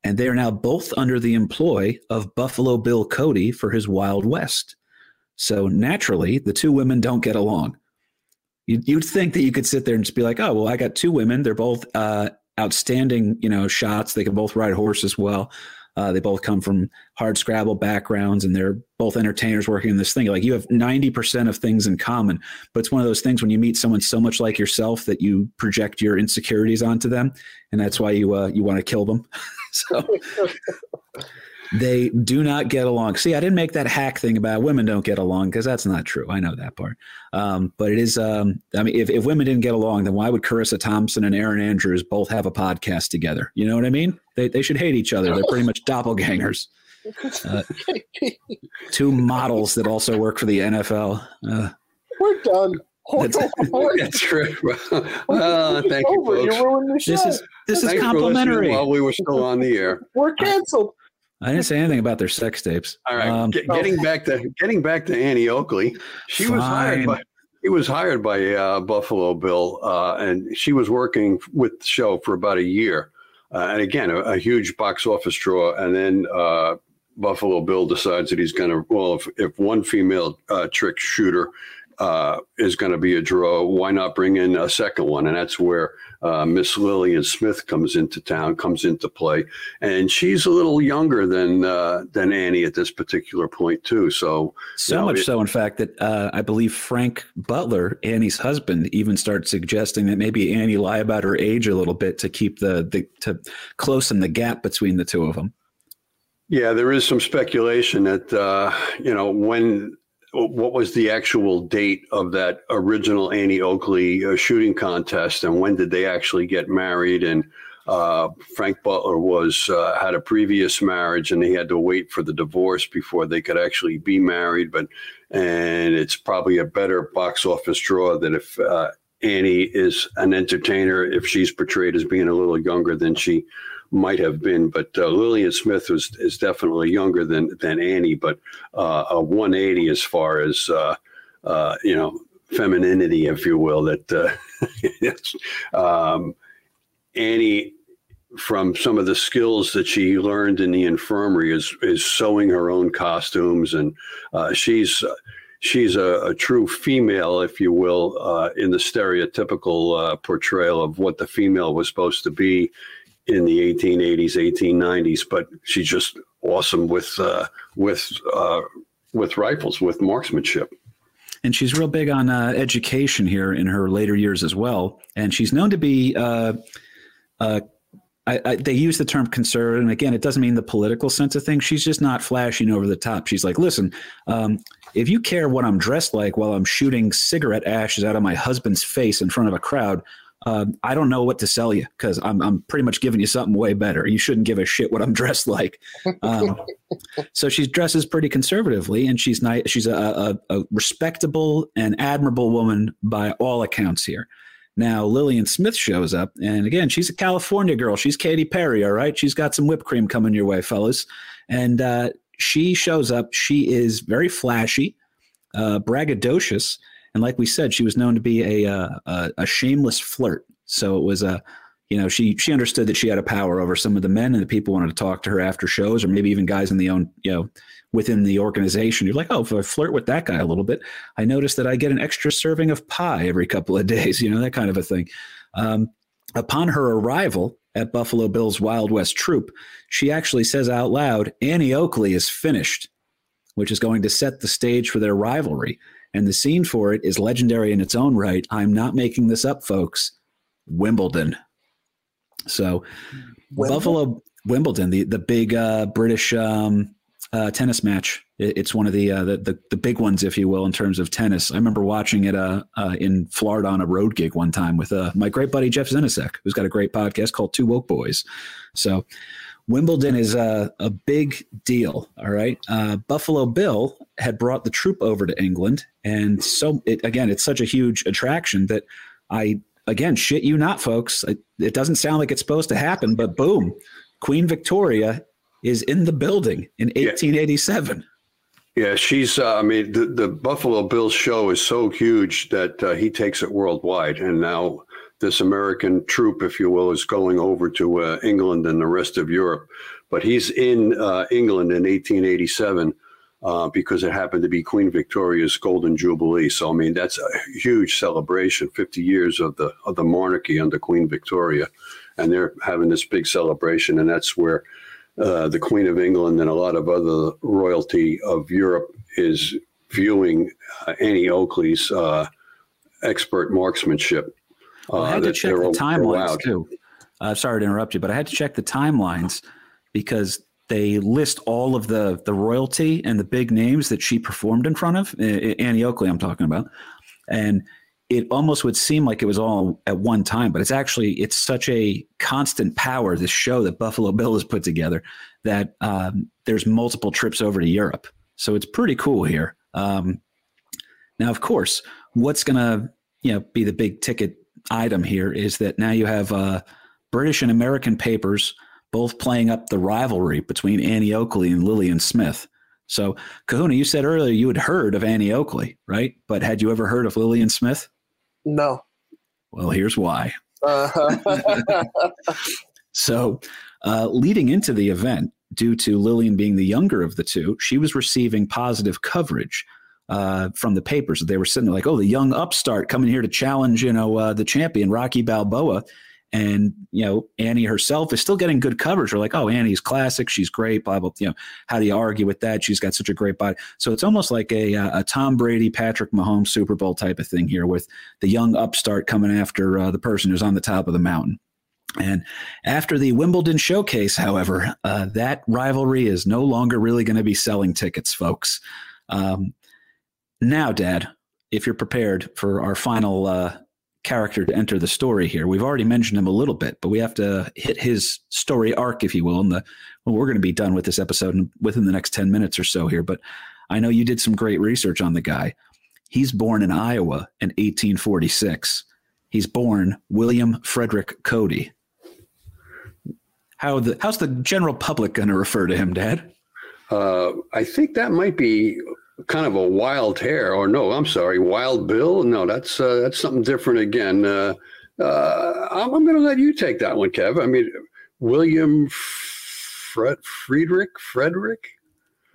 And they are now both under the employ of Buffalo Bill Cody for his Wild West. So, naturally, the two women don't get along. You'd think that you could sit there and just be like, oh, well, I got two women. They're both uh, outstanding, you know, shots. They can both ride horses well. Uh, they both come from hard scrabble backgrounds, and they're both entertainers working in this thing. Like, you have ninety percent of things in common, but it's one of those things when you meet someone so much like yourself that you project your insecurities onto them. And that's why you, uh, you want to kill them. So they do not get along. See, I didn't make that hack thing about women don't get along, because that's not true. I know that part. Um, but it is, um, I mean, if, if women didn't get along, then why would Carissa Thompson and Erin Andrews both have a podcast together? You know what I mean? They they should hate each other. They're pretty much doppelgangers. Uh, two models that also work for the N F L. Uh, We're done. That's, that's true. Uh, thank you, folks. You ruined the show. This is, this is complimentary. While we were still on the air. We're canceled. I didn't say anything about their sex tapes. All right, um, Get, getting back to getting back to Annie Oakley, she fine. was hired by he was hired by uh, Buffalo Bill, uh, and she was working with the show for about a year, uh, and again a, a huge box office draw. And then uh, Buffalo Bill decides that he's going to well, if, if one female uh, trick shooter uh, is going to be a draw, why not bring in a second one? And that's where Uh, Miss Lillian Smith comes into town, comes into play, and she's a little younger than uh, than Annie at this particular point too. So, so much so, in fact, that uh, I believe Frank Butler, Annie's husband, even starts suggesting that maybe Annie lie about her age a little bit to keep the, the to closen the gap between the two of them. Yeah, there is some speculation that uh, you know when. What was the actual date of that original Annie Oakley uh, shooting contest, and when did they actually get married? And uh, Frank Butler was uh, had a previous marriage, and he had to wait for the divorce before they could actually be married. But and it's probably a better box office draw that if uh, Annie is an entertainer, if she's portrayed as being a little younger than she might have been. But uh, Lillian Smith was, is definitely younger than than Annie, but uh, a one eighty as far as, uh, uh, you know, femininity, if you will, that uh, um, Annie, from some of the skills that she learned in the infirmary, is is sewing her own costumes, and uh, she's she's a, a true female, if you will, uh, in the stereotypical uh, portrayal of what the female was supposed to be in the eighteen eighties, eighteen nineties. But she's just awesome with uh, with uh, with rifles, with marksmanship. And she's real big on uh, education here in her later years as well. And she's known to be. Uh, uh, I, I, they use the term conservative, and again, it doesn't mean the political sense of things. She's just not flashing over the top. She's like, listen, um, if you care what I'm dressed like while I'm shooting cigarette ashes out of my husband's face in front of a crowd, uh, I don't know what to sell you, because I'm, I'm pretty much giving you something way better. You shouldn't give a shit what I'm dressed like. Um, so she dresses pretty conservatively, and she's nice. She's a, a, a respectable and admirable woman by all accounts here. Now, Lillian Smith shows up, and again, she's a California girl. She's Katy Perry, all right? She's got some whipped cream coming your way, fellas. And uh, she shows up. She is very flashy, uh, braggadocious, and like we said, she was known to be a uh, a, a shameless flirt. So it was a, you know, she she understood that she had a power over some of the men, and the people wanted to talk to her after shows, or maybe even guys in the own, you know, within the organization. You're like, oh, if I flirt with that guy a little bit, I notice that I get an extra serving of pie every couple of days, you know, that kind of a thing. Um, upon her arrival at Buffalo Bill's Wild West Troop, she actually says out loud, Annie Oakley is finished, which is going to set the stage for their rivalry. And the scene for it is legendary in its own right. I'm not making this up, folks. Wimbledon. So Wimbledon? Buffalo Wimbledon, the, the big uh, British um Uh, tennis match. It, it's one of the, uh, the the the big ones, if you will, in terms of tennis. I remember watching it uh, uh, in Florida on a road gig one time with uh, my great buddy Jeff Zinasek, who's got a great podcast called Two Woke Boys. So Wimbledon is uh, a big deal. All right, uh, Buffalo Bill had brought the troupe over to England, and so it, again, it's such a huge attraction that I again shit you not, folks. It, it doesn't sound like it's supposed to happen, but boom, Queen Victoria is in the building in eighteen eighty-seven. Yeah, she's, uh, I mean, the, the Buffalo Bill show is so huge that uh, he takes it worldwide. And now this American troupe, if you will, is going over to uh, England and the rest of Europe. But he's in uh, England in eighteen eighty-seven uh, because it happened to be Queen Victoria's Golden Jubilee. So, I mean, that's a huge celebration, fifty years of the of the monarchy under Queen Victoria. And they're having this big celebration, and that's where Uh, the Queen of England and a lot of other royalty of Europe is viewing uh, Annie Oakley's uh, expert marksmanship. Uh, well, I had to check the timelines too. I'm uh, sorry to interrupt you, but I had to check the timelines because they list all of the, the royalty and the big names that she performed in front of. Uh, Annie Oakley I'm talking about. And it almost would seem like it was all at one time, but it's actually, it's such a constant power, this show that Buffalo Bill has put together, that um, there's multiple trips over to Europe. So it's pretty cool here. Um, now, of course, what's going to you know be the big ticket item here is that now you have uh, British and American papers both playing up the rivalry between Annie Oakley and Lillian Smith. So Kahuna, you said earlier you had heard of Annie Oakley, right? But had you ever heard of Lillian Smith? No. Well, here's why. Uh-huh. so uh, leading into the event, due to Lillian being the younger of the two, she was receiving positive coverage uh, from the papers. They were sitting there like, oh, the young upstart coming here to challenge, you know, uh, the champion, Rocky Balboa. And, you know, Annie herself is still getting good coverage. We're like, oh, Annie's classic. She's great. Blah, blah, you know, how do you argue with that? She's got such a great body. So it's almost like a, a Tom Brady, Patrick Mahomes Super Bowl type of thing here with the young upstart coming after uh, the person who's on the top of the mountain. And after the Wimbledon showcase, however, uh, that rivalry is no longer really going to be selling tickets, folks. Um, now, Dad, if you're prepared for our final uh character to enter the story here. We've already mentioned him a little bit, but we have to hit his story arc, if you will. And the well, we're going to be done with this episode within the next ten minutes or so here. But I know you did some great research on the guy. He's born in Iowa in eighteen forty-six. He's born William Frederick Cody. How the how's the general public going to refer to him, Dad? Uh, I think that might be kind of a wild hare, or no, I'm sorry, Wild Bill. No, that's uh, that's something different again. Uh, uh, I'm, I'm going to let you take that one, Kev. I mean, William Fred Friedrich Frederick.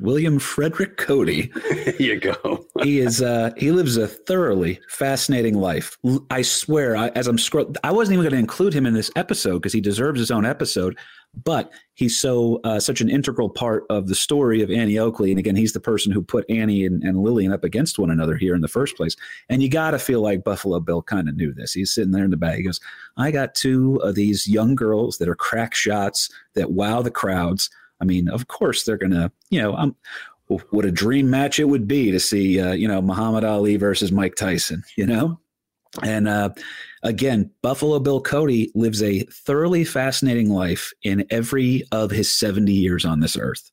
William Frederick Cody. There you go. he is. Uh, he lives a thoroughly fascinating life. I swear, I, as I'm scrolling, I wasn't even going to include him in this episode because he deserves his own episode. But he's so uh, such an integral part of the story of Annie Oakley. And again, he's the person who put Annie and, and Lillian up against one another here in the first place. And you got to feel like Buffalo Bill kind of knew this. He's sitting there in the back. He goes, I got two of these young girls that are crack shots that wow the crowds. I mean, of course they're going to, you know, um, what a dream match it would be to see, uh, you know, Muhammad Ali versus Mike Tyson, you know? And uh, again, Buffalo Bill Cody lives a thoroughly fascinating life in every of his seventy years on this earth.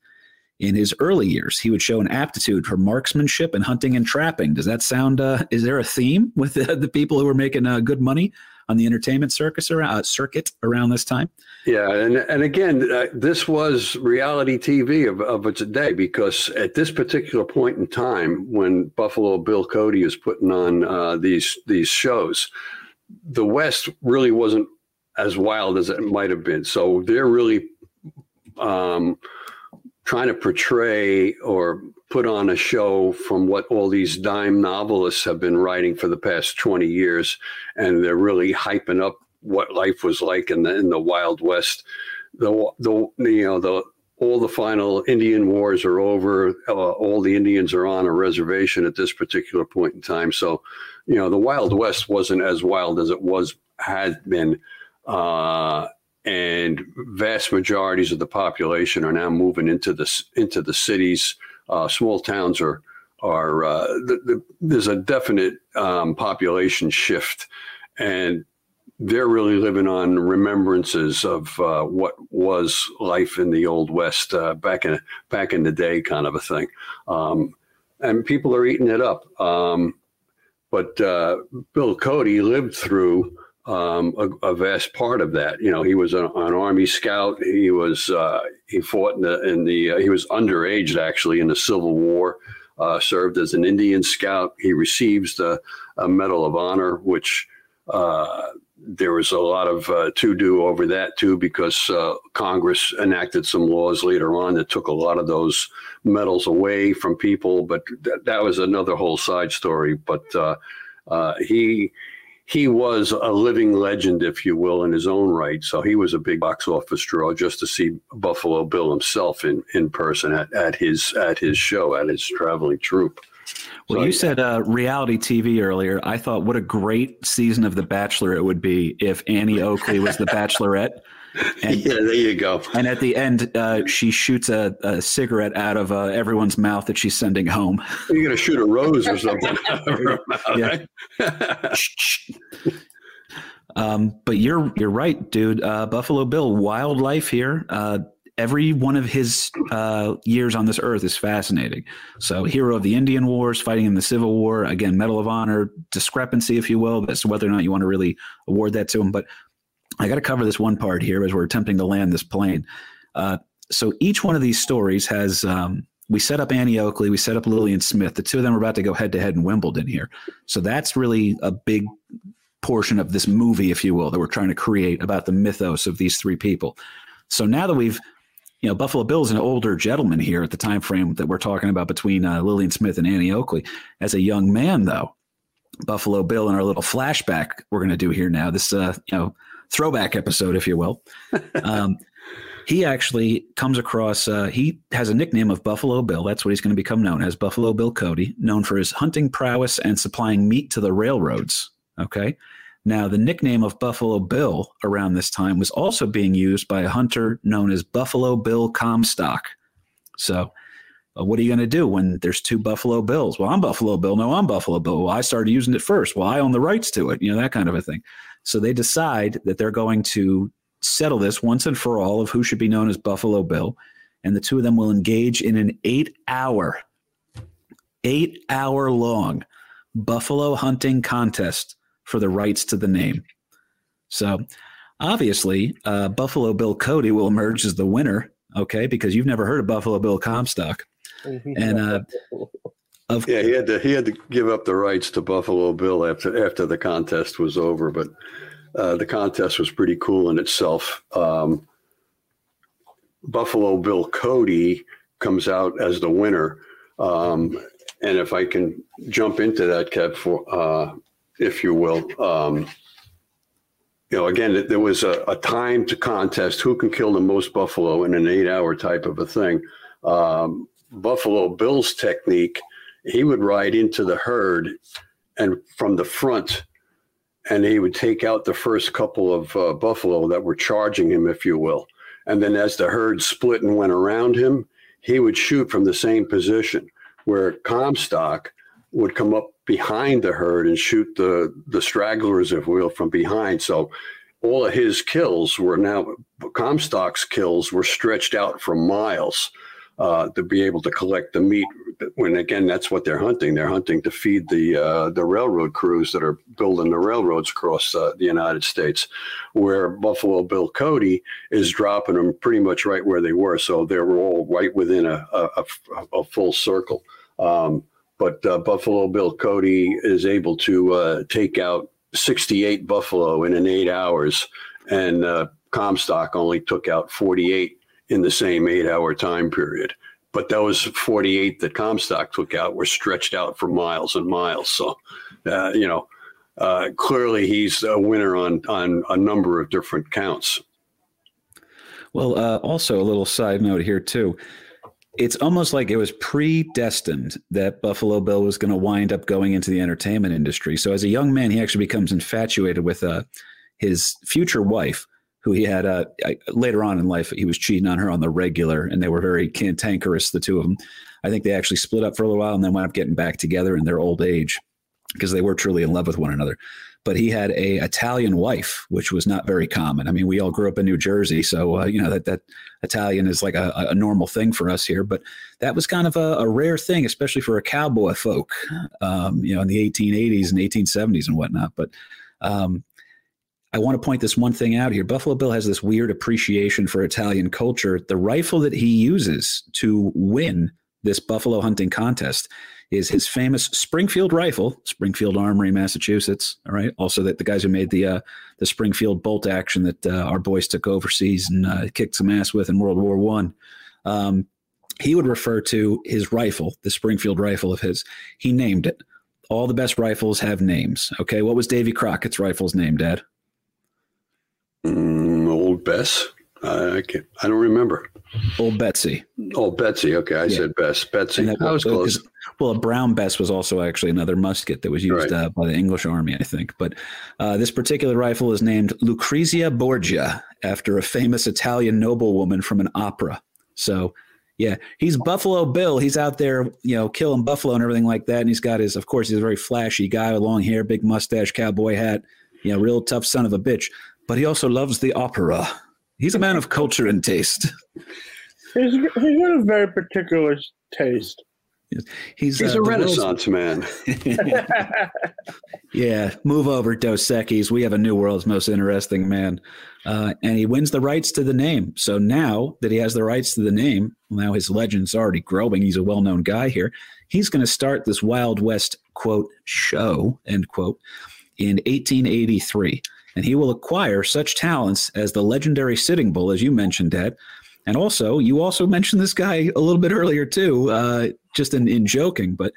In his early years, he would show an aptitude for marksmanship and hunting and trapping. Does that sound, uh, is there a theme with the, the people who were making uh, good money on the entertainment circus around, uh, circuit around this time? Yeah. And and again, uh, this was reality T V of, of its day, because at this particular point in time, when Buffalo Bill Cody is putting on uh, these these shows, the West really wasn't as wild as it might have been. So they're really um, trying to portray or put on a show from what all these dime novelists have been writing for the past twenty years. And they're really hyping up what life was like in the, in the Wild West. The, the, you know, the, all the final Indian wars are over. Uh, all the Indians are on a reservation at this particular point in time. So, you know, the Wild West wasn't as wild as it was, had been, uh, and vast majorities of the population are now moving into the, into the cities. Uh, small towns are, are uh, the, the, there's a definite um, population shift, and they're really living on remembrances of uh, what was life in the old West uh, back in back in the day, kind of a thing. Um, and people are eating it up. Um, but uh, Bill Cody lived through um, a, a vast part of that. You know, he was an, an Army scout. He was uh, he fought in the in the uh, he was underage actually in the Civil War. Uh, served as an Indian scout. He receives the a Medal of Honor, which uh, there was a lot of uh, to-do over that too, because uh, Congress enacted some laws later on that took a lot of those medals away from people. But th- that was another whole side story. But uh, uh, he he was a living legend, if you will, in his own right. So he was a big box office draw just to see Buffalo Bill himself in, in person at, at his at his show, at his traveling troupe. Well, so, you said uh, reality T V earlier. I thought what a great season of The Bachelor it would be if Annie Oakley was the Bachelorette. And, yeah, there you go. And at the end, uh, she shoots a, a cigarette out of uh, everyone's mouth that she's sending home. You're going to shoot a rose or something. Yeah. um, but you're you're right, dude. Uh, Buffalo Bill, wild life here. Uh, every one of his uh, years on this earth is fascinating. So hero of the Indian Wars, fighting in the Civil War. Again, Medal of Honor, discrepancy, if you will, as to whether or not you want to really award that to him. But I got to cover this one part here as we're attempting to land this plane. Uh, so each one of these stories has, um, we set up Annie Oakley, we set up Lillian Smith. The two of them are about to go head to head in Wimbledon here. So that's really a big portion of this movie, if you will, that we're trying to create about the mythos of these three people. So now that we've, you know, Buffalo Bill's an older gentleman here at the time frame that we're talking about between uh, Lillian Smith and Annie Oakley. As a young man, though, Buffalo Bill, in our little flashback we're going to do here now, this, uh, you know, throwback episode, if you will. Um, he actually comes across, uh, he has a nickname of Buffalo Bill. That's what he's going to become known as, Buffalo Bill Cody, known for his hunting prowess and supplying meat to the railroads. Okay. Now, the nickname of Buffalo Bill around this time was also being used by a hunter known as Buffalo Bill Comstock. So uh, what are you going to do when there's two Buffalo Bills? Well, I'm Buffalo Bill. No, I'm Buffalo Bill. Well, I started using it first. Well, I own the rights to it. You know, that kind of a thing. So they decide that they're going to settle this once and for all of who should be known as Buffalo Bill. And the two of them will engage in an eight hour, eight hour long buffalo hunting contest for the rights to the name. So obviously uh, Buffalo Bill Cody will emerge as the winner. Okay. Because you've never heard of Buffalo Bill Comstock. And uh, Of yeah, he had to he had to give up the rights to Buffalo Bill after after the contest was over, but uh, the contest was pretty cool in itself. Um, Buffalo Bill Cody comes out as the winner, um, and if I can jump into that, Kev, for uh, if you will, um, you know, again, there was a, a timed contest: who can kill the most buffalo in an eight-hour type of a thing. Um, Buffalo Bill's technique, he would ride into the herd and from the front, and he would take out the first couple of uh, buffalo that were charging him, if you will. And then as the herd split and went around him, he would shoot from the same position, where Comstock would come up behind the herd and shoot the, the stragglers, if you will, from behind. So all of his kills were now, Comstock's kills were stretched out for miles. Uh, to be able to collect the meat, when again, that's what they're hunting. They're hunting to feed the uh, the railroad crews that are building the railroads across uh, the United States, where Buffalo Bill Cody is dropping them pretty much right where they were. So they were all right within a, a, a full circle. Um, but uh, Buffalo Bill Cody is able to uh, take out sixty-eight buffalo in an eight hours, and uh, Comstock only took out forty-eight in the same eight-hour time period. But those forty-eight that Comstock took out were stretched out for miles and miles. So, uh, you know, uh, clearly he's a winner on on a number of different counts. Well, uh, also a little side note here, too. It's almost like it was predestined that Buffalo Bill was going to wind up going into the entertainment industry. So as a young man, he actually becomes infatuated with uh, his future wife, who he had uh, later on in life. He was cheating on her on the regular, and they were very cantankerous, the two of them. I think they actually split up for a little while and then wound up getting back together in their old age because they were truly in love with one another. But he had a Italian wife, which was not very common. I mean, we all grew up in New Jersey, so, uh, you know, that that Italian is like a, a normal thing for us here. But that was kind of a, a rare thing, especially for a cowboy folk, um, you know, in the eighteen eighties and eighteen seventies and whatnot. But um I want to point this one thing out here. Buffalo Bill has this weird appreciation for Italian culture. The rifle that he uses to win this buffalo hunting contest is his famous Springfield rifle, Springfield Armory, Massachusetts. All right. Also, that the guys who made the uh, the Springfield bolt action that uh, our boys took overseas and uh, kicked some ass with in World War One. Um, he would refer to his rifle, the Springfield rifle of his. He named it. All the best rifles have names. Okay. What was Davy Crockett's rifle's name, Dad? Mm, Old Bess. Uh, I can't, I don't remember. Old Betsy. Old Betsy. Okay, I yeah. said Bess. Betsy. That, I was well, close. Well, a Brown Bess was also actually another musket that was used right. uh, by the English Army, I think. But uh, this particular rifle is named Lucrezia Borgia, after a famous Italian noblewoman from an opera. So, yeah, he's Buffalo Bill. He's out there, you know, killing buffalo and everything like that. And he's got his, of course, he's a very flashy guy with long hair, big mustache, cowboy hat, you know, real tough son of a bitch. But he also loves the opera. He's a man of culture and taste. He's, he's got a very particular taste. He's, he's uh, a Renaissance man. Yeah, move over, Dos Equis. We have a new world's most interesting man. Uh, and he wins the rights to the name. So now that he has the rights to the name, now his legend's already growing. He's a well-known guy here. He's going to start this Wild West, quote, show, end quote, in eighteen eighty-three. And he will acquire such talents as the legendary Sitting Bull, as you mentioned, Dad. And also, you also mentioned this guy a little bit earlier, too, uh, just in, in joking. But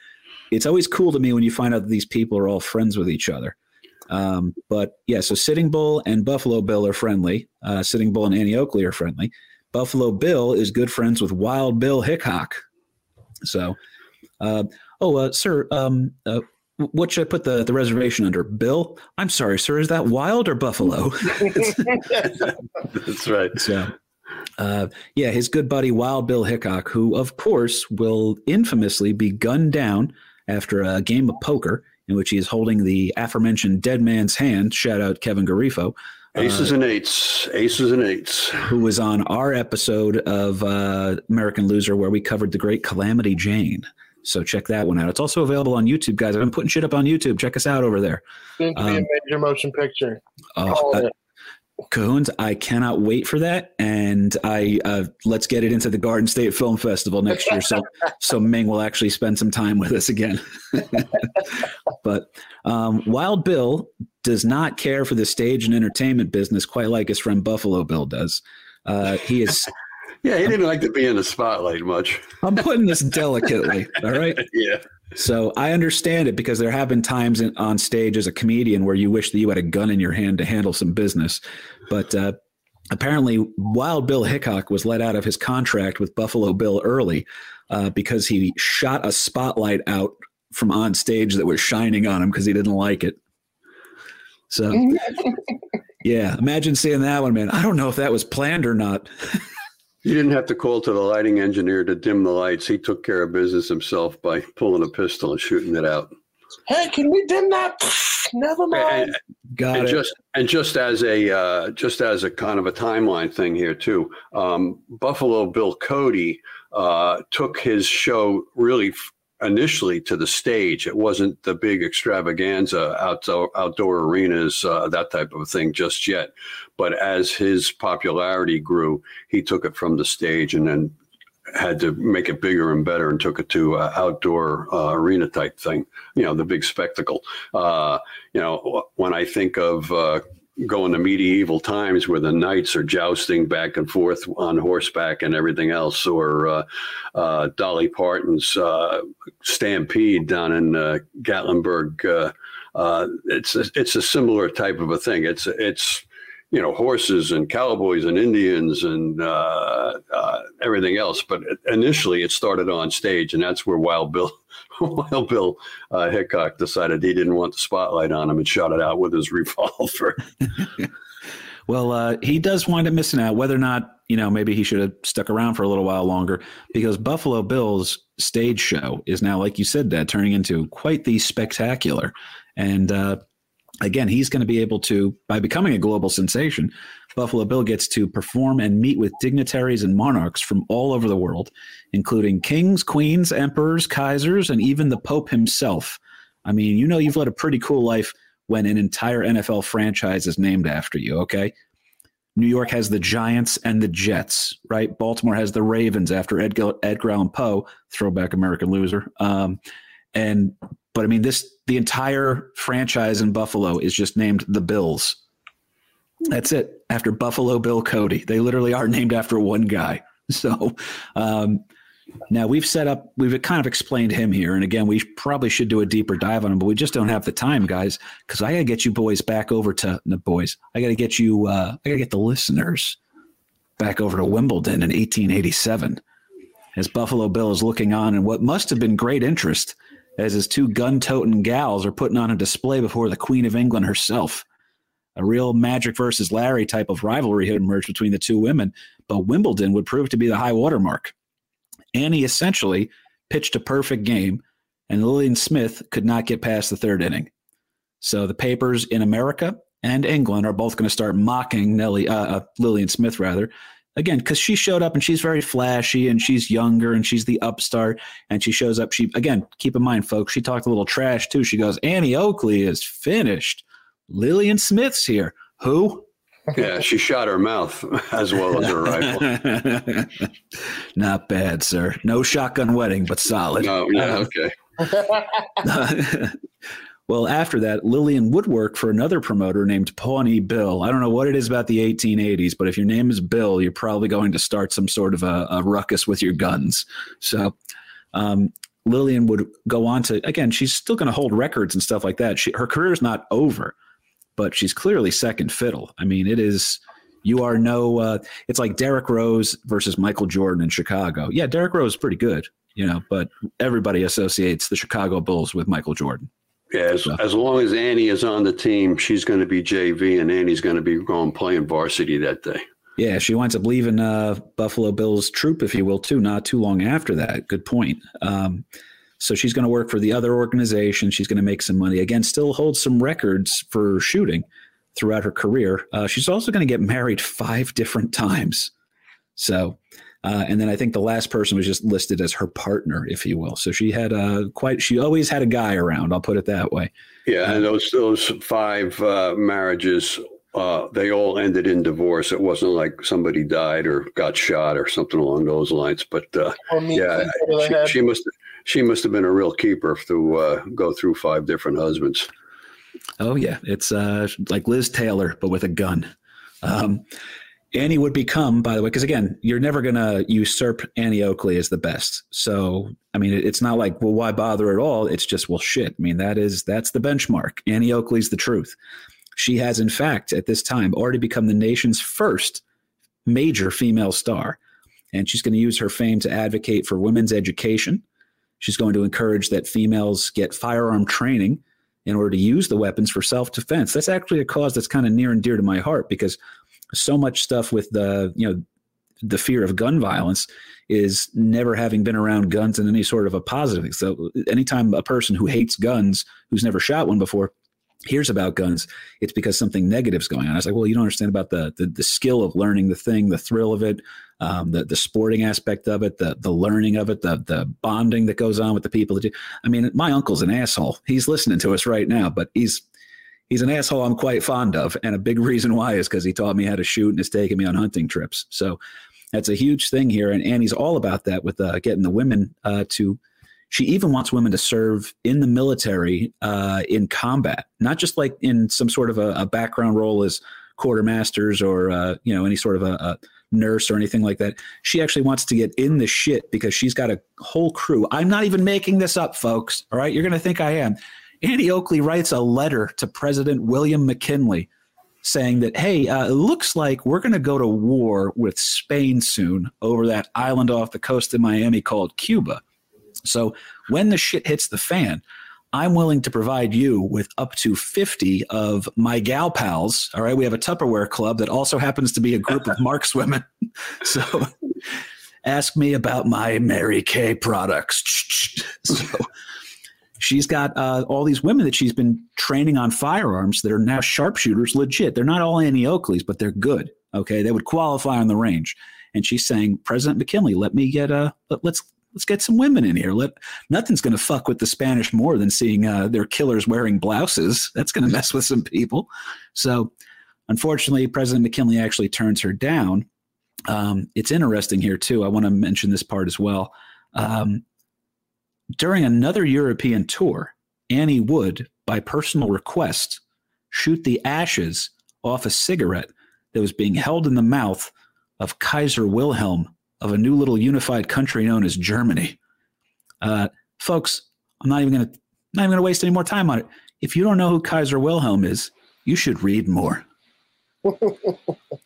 it's always cool to me when you find out that these people are all friends with each other. Um, but, yeah, so Sitting Bull and Buffalo Bill are friendly. Uh, Sitting Bull and Annie Oakley are friendly. Buffalo Bill is good friends with Wild Bill Hickok. So, uh, oh, uh, sir, um, uh, what should I put the, the reservation under? Bill? I'm sorry, sir. Is that wild or buffalo? That's right. So, uh, yeah, his good buddy, Wild Bill Hickok, who, of course, will infamously be gunned down after a game of poker in which he is holding the aforementioned dead man's hand. Shout out Kevin Garifo. Aces uh, and Eights. Aces and Eights. Who was on our episode of uh, American Loser where we covered the great Calamity Jane. So check that one out. It's also available on YouTube, guys. I've been putting shit up on YouTube. Check us out over there. It's going to be um, a major motion picture. Uh, uh, Cahoons, I cannot wait for that. And I uh, let's get it into the Garden State Film Festival next year. So so Ming will actually spend some time with us again. But um, Wild Bill does not care for the stage and entertainment business quite like his friend Buffalo Bill does. Uh, he is. Yeah, he didn't I'm, like to be in the spotlight much. I'm putting this delicately. All right. Yeah. So I understand it, because there have been times in, on stage as a comedian where you wish that you had a gun in your hand to handle some business. But uh, apparently Wild Bill Hickok was let out of his contract with Buffalo Bill early uh, because he shot a spotlight out from on stage that was shining on him because he didn't like it. So, yeah, imagine seeing that one, man. I don't know if that was planned or not. You didn't have to call to the lighting engineer to dim the lights. He took care of business himself by pulling a pistol and shooting it out. Hey, can we dim that? Never mind. And, Got and it. Just, and just as a uh, just as a kind of a timeline thing here too, um, Buffalo Bill Cody uh, took his show really f- initially to the stage. It wasn't the big extravaganza outdoor outdoor arenas, uh, that type of thing just yet. But as his popularity grew, he took it from the stage and then had to make it bigger and better and took it to uh, outdoor uh, arena type thing. You know, the big spectacle. Uh, you know, when I think of uh, going to medieval times where the knights are jousting back and forth on horseback and everything else, or uh, uh, Dolly Parton's uh, stampede down in uh, Gatlinburg, uh, uh, it's a, it's a similar type of a thing. It's it's. You know, horses and cowboys and Indians and uh, uh, everything else. But initially, it started on stage, and that's where Wild Bill, Wild Bill uh, Hickok decided he didn't want the spotlight on him and shot it out with his revolver. Well, uh, he does wind up missing out. Whether or not, you know, maybe he should have stuck around for a little while longer, because Buffalo Bill's stage show is now, like you said, Dad, turning into quite the spectacular, and. Uh, Again, he's going to be able to, by becoming a global sensation, Buffalo Bill gets to perform and meet with dignitaries and monarchs from all over the world, including kings, queens, emperors, kaisers, and even the Pope himself. I mean, you know, you've led a pretty cool life when an entire N F L franchise is named after you, okay? New York has the Giants and the Jets, right? Baltimore has the Ravens after Edgar, Edgar Allan Poe, throwback American loser. Um, and But I mean, this the entire franchise in Buffalo is just named the Bills. That's it. After Buffalo Bill Cody, they literally are named after one guy. So um, now we've set up, we've kind of explained him here. And again, we probably should do a deeper dive on him, but we just don't have the time, guys, because I got to get you boys back over to the boys. I got to get you. Uh, I got to get the listeners back over to Wimbledon in eighteen eighty-seven as Buffalo Bill is looking on in what must have been great interest, as his two gun-toting gals are putting on a display before the Queen of England herself. A real Magic versus Larry type of rivalry had emerged between the two women, but Wimbledon would prove to be the high watermark. Annie essentially pitched a perfect game, and Lillian Smith could not get past the third inning. So the papers in America and England are both going to start mocking Nellie, uh, Lillian Smith, rather, again, because she showed up and she's very flashy and she's younger and she's the upstart and she shows up. She, again, keep in mind, folks, she talked a little trash too. She goes, Annie Oakley is finished. Lillian Smith's here. Who? Yeah, she shot her mouth as well as her rifle. Not bad, sir. No shotgun wedding, but solid. No, yeah, okay. Well, after that, Lillian would work for another promoter named Pawnee Bill. I don't know what it is about the eighteen eighties, but if your name is Bill, you're probably going to start some sort of a, a ruckus with your guns. So um, Lillian would go on to, again, she's still going to hold records and stuff like that. She, her career is not over, but she's clearly second fiddle. I mean, it is, you are no, uh, it's like Derrick Rose versus Michael Jordan in Chicago. Yeah, Derrick Rose is pretty good, you know, but everybody associates the Chicago Bulls with Michael Jordan. Yeah, as, as long as Annie is on the team, she's going to be J V, and Annie's going to be going playing varsity that day. Yeah, she winds up leaving uh, Buffalo Bill's troop, if you will, too, not too long after that. Good point. Um, so she's going to work for the other organization. She's going to make some money. Again, still holds some records for shooting throughout her career. Uh, she's also going to get married five different times. So, uh, and then I think the last person was just listed as her partner, if you will. So she had a quite, she always had a guy around. I'll put it that way. Yeah. And those, those five uh, marriages uh, they all ended in divorce. It wasn't like somebody died or got shot or something along those lines. But uh, yeah, she, she must she must have been a real keeper to uh, go through five different husbands. Oh yeah, it's uh, like Liz Taylor, but with a gun. Um, Annie would become, by the way, because again, you're never going to usurp Annie Oakley as the best. So, I mean, it's not like, well, why bother at all? It's just, well, shit. I mean, that is, that's the benchmark. Annie Oakley's the truth. She has, in fact, at this time, already become the nation's first major female star. And she's going to use her fame to advocate for women's education. She's going to encourage that females get firearm training in order to use the weapons for self-defense. That's actually a cause that's kind of near and dear to my heart, because so much stuff with the, you know, the fear of gun violence is never having been around guns in any sort of a positive. So anytime a person who hates guns, who's never shot one before, hears about guns, it's because something negative's going on. I was like, well, you don't understand about the the, the skill of learning the thing, the thrill of it, um, the the sporting aspect of it, the the learning of it, the the bonding that goes on with the people. That you, I mean, my uncle's an asshole. He's listening to us right now, but he's he's an asshole I'm quite fond of, and a big reason why is because he taught me how to shoot and has taken me on hunting trips. So that's a huge thing here, and Annie's all about that with uh, getting the women uh, to. She even wants women to serve in the military uh, in combat, not just like in some sort of a, a background role as quartermasters or, uh, you know, any sort of a, a nurse or anything like that. She actually wants to get in the shit because she's got a whole crew. I'm not even making this up, folks. All right. You're going to think I am. Annie Oakley writes a letter to President William McKinley saying that, hey, uh, it looks like we're going to go to war with Spain soon over that island off the coast of Miami called Cuba. So when the shit hits the fan, I'm willing to provide you with up to fifty of my gal pals. All right. We have a Tupperware club that also happens to be a group of Mark's women. So ask me about my Mary Kay products. So she's got uh, all these women that she's been training on firearms that are now sharpshooters. Legit. They're not all Annie Oakleys, but they're good. OK, they would qualify on the range. And she's saying, President McKinley, let me get a let, let's. Let's get some women in here. Let nothing's going to fuck with the Spanish more than seeing uh, their killers wearing blouses. That's going to mess with some people. So unfortunately, President McKinley actually turns her down. Um, it's interesting here, too. I want to mention this part as well. Um, during another European tour, Annie would, by personal request, shoot the ashes off a cigarette that was being held in the mouth of Kaiser Wilhelm of a new little unified country known as Germany. Uh, folks, I'm not even going to not even going to waste any more time on it. If you don't know who Kaiser Wilhelm is, you should read more. All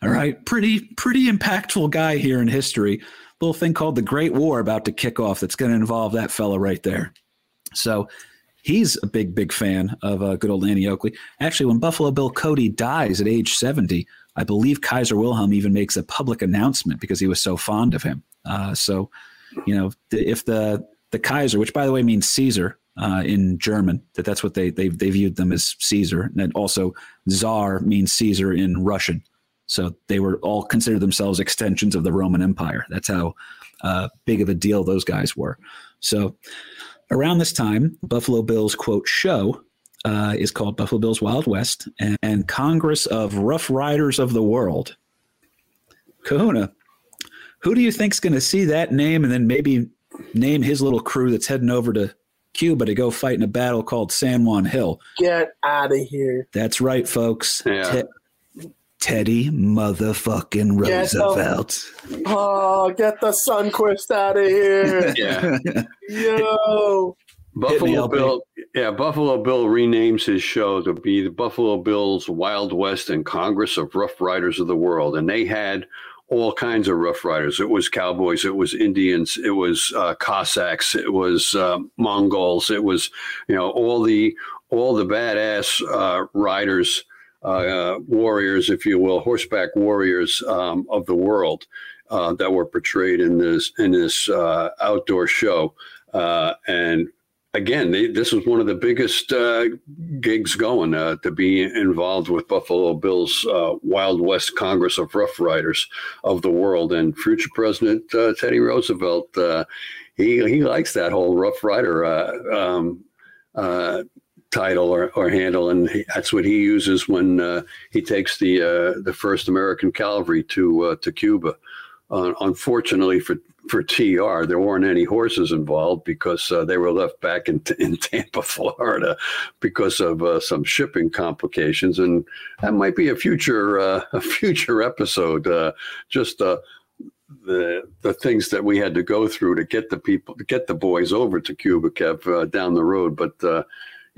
right. Pretty, pretty impactful guy here in history. Little thing called the Great War about to kick off. That's going to involve that fellow right there. So he's a big, big fan of uh, good old Annie Oakley. Actually, when Buffalo Bill Cody dies at age seventy, I believe Kaiser Wilhelm even makes a public announcement because he was so fond of him. Uh, so, you know, if the the Kaiser, which by the way means Caesar uh, in German, that that's what they they they viewed them as Caesar, and then also Tsar means Caesar in Russian. So they were all considered themselves extensions of the Roman Empire. That's how uh, big of a deal those guys were. So around this time, Buffalo Bill's quote show. Uh, is called Buffalo Bill's Wild West and, and Congress of Rough Riders of the World. Kahuna, who do you think's going to see that name and then maybe name his little crew that's heading over to Cuba to go fight in a battle called San Juan Hill? Get out of here. That's right, folks. Yeah. Te- Teddy motherfucking Roosevelt. Get the, oh, get the Sunquist out of here. Yeah. Yo. Buffalo Bill, yeah, Buffalo Bill renames his show to be the Buffalo Bill's Wild West and Congress of Rough Riders of the World. And they had all kinds of Rough Riders. It was cowboys. It was Indians. It was uh, Cossacks. It was uh, Mongols. It was, you know, all the all the badass uh, riders, uh, uh, warriors, if you will, horseback warriors um, of the world uh, that were portrayed in this in this uh, outdoor show. Uh, and Again, they, this was one of the biggest uh, gigs going uh, to be involved with Buffalo Bill's uh, Wild West Congress of Rough Riders of the World. And future President uh, Teddy Roosevelt, uh, he he likes that whole Rough Rider uh, um, uh, title or, or handle, and he, that's what he uses when uh, he takes the uh, the first American cavalry to uh, to Cuba. Uh, unfortunately for for T R, there weren't any horses involved because uh, they were left back in in Tampa, Florida, because of uh, some shipping complications, and that might be a future uh, a future episode. Uh, just uh, the the things that we had to go through to get the people to get the boys over to Cuba, Kev, uh, down the road, but. Uh,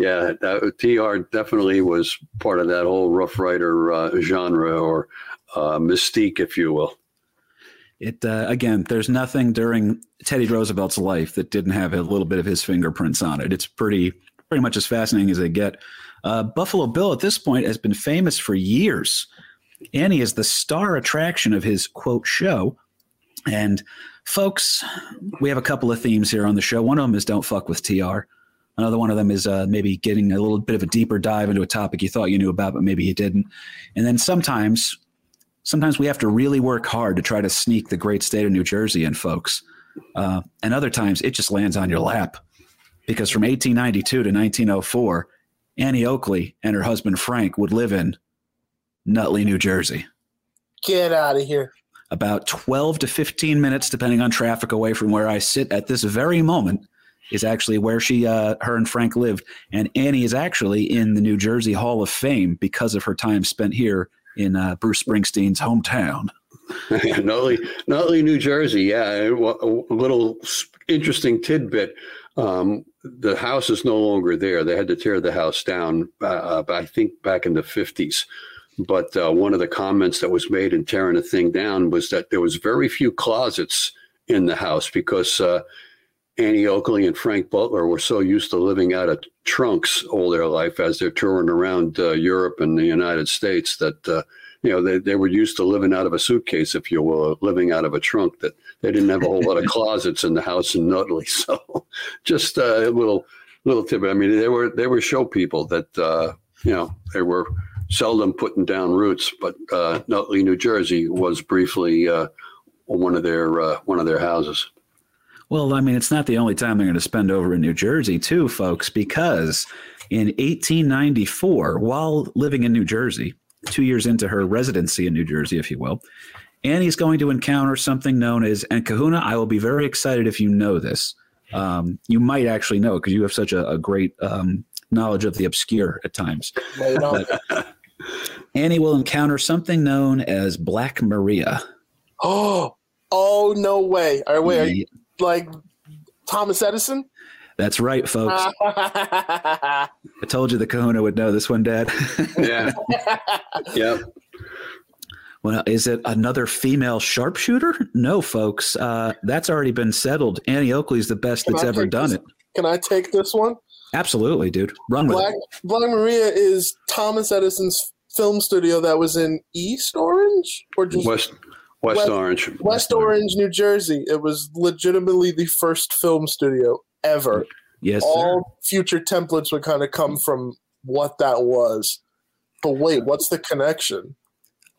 Yeah, that, T R definitely was part of that whole Rough Rider uh, genre or uh, mystique, if you will. It uh, again, there's nothing during Teddy Roosevelt's life that didn't have a little bit of his fingerprints on it. It's pretty pretty much as fascinating as they get. Uh, Buffalo Bill at this point has been famous for years. Annie is the star attraction of his, quote, show. And folks, we have a couple of themes here on the show. One of them is don't fuck with T R. Another one of them is uh, maybe getting a little bit of a deeper dive into a topic you thought you knew about, but maybe you didn't. And then sometimes, sometimes we have to really work hard to try to sneak the great state of New Jersey in, folks. Uh, and other times it just lands on your lap, because from eighteen ninety-two to nineteen oh four, Annie Oakley and her husband Frank would live in Nutley, New Jersey. Get out of here. About twelve to fifteen minutes, depending on traffic, away from where I sit at this very moment, is actually where she, uh, her and Frank lived. And Annie is actually in the New Jersey Hall of Fame because of her time spent here in uh, Bruce Springsteen's hometown. Nutley, Nutley, New Jersey. Yeah. A little interesting tidbit. Um, the house is no longer there. They had to tear the house down, uh, I think, back in the fifties. But uh, one of the comments that was made in tearing the thing down was that there was very few closets in the house because uh, Annie Oakley and Frank Butler were so used to living out of trunks all their life as they're touring around uh, Europe and the United States that, uh, you know, they, they were used to living out of a suitcase, if you will, living out of a trunk, that they didn't have a whole lot of closets in the house in Nutley. So just a little, little tip. I mean, they were, they were show people that, uh, you know, they were seldom putting down roots, but uh, Nutley, New Jersey was briefly uh, one of their, uh, one of their houses. Well, I mean, it's not the only time they're going to spend over in New Jersey, too, folks, because in eighteen ninety-four, while living in New Jersey, two years into her residency in New Jersey, if you will, Annie's going to encounter something known as, and Kahuna, I will be very excited if you know this. Um, you might actually know it because you have such a, a great um, knowledge of the obscure at times. But, Annie will encounter something known as Black Maria. Oh, oh, no way. All right, wait, are you? Like Thomas Edison? That's right, folks. I told you the Kahuna would know this one, Dad. Yeah. Yep. Well, is it another female sharpshooter? No, folks. Uh, that's already been settled. Annie Oakley's the best can that's I ever done this? It. Can I take this one? Absolutely, dude. Run Black, with it. Black Maria is Thomas Edison's film studio that was in East Orange? Or just West West, West Orange. West, West Orange, New Jersey. It was legitimately the first film studio ever. Yes, all sir. Future templates would kind of come from what that was. But wait, what's the connection?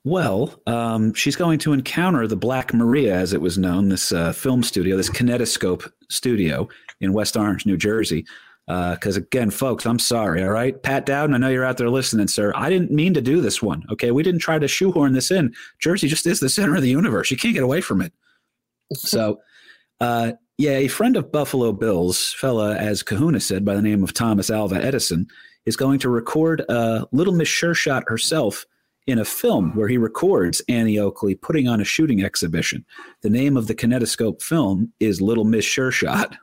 Well, um, she's going to encounter the Black Maria, as it was known, this uh, film studio, this Kinetoscope studio in West Orange, New Jersey. Because, uh, again, folks, I'm sorry, all right? Pat Dowden, I know you're out there listening, sir. I didn't mean to do this one, okay? We didn't try to shoehorn this in. Jersey just is the center of the universe. You can't get away from it. So, uh, yeah, a friend of Buffalo Bill's, fella, as Kahuna said, by the name of Thomas Alva Edison, is going to record uh, Little Miss Sure Shot herself in a film where he records Annie Oakley putting on a shooting exhibition. The name of the Kinetoscope film is Little Miss Sure Shot.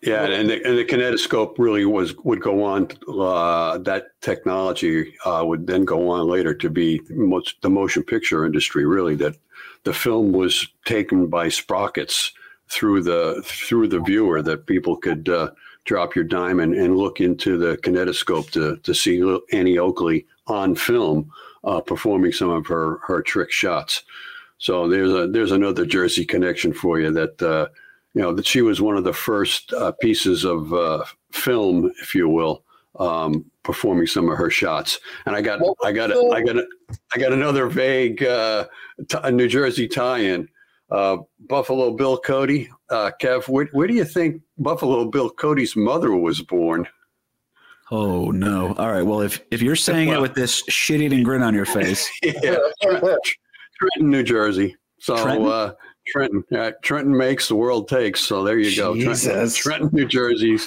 Yeah, and the, and the Kinetoscope really was would go on. Uh, that technology uh, would then go on later to be most, the motion picture industry. Really, that the film was taken by sprockets through the through the viewer, that people could uh, drop your dime and, and look into the Kinetoscope to to see Annie Oakley on film uh, performing some of her, her trick shots. So there's a there's another Jersey connection for you that. Uh, You know, that she was one of the first uh, pieces of uh, film, if you will, um, performing some of her shots. And I got, I got, a, I got, a, I got another vague uh, t- New Jersey tie-in. Uh, Buffalo Bill Cody, uh, Kev. Where, where do you think Buffalo Bill Cody's mother was born? Oh, no. All right. Well, if, if you're saying it with this shit-eating grin on your face. Yeah. Trenton, New Jersey. So Trenton? Uh, Trenton. Uh, Trenton makes, the world takes. So there you go. Trenton, Trenton, New Jersey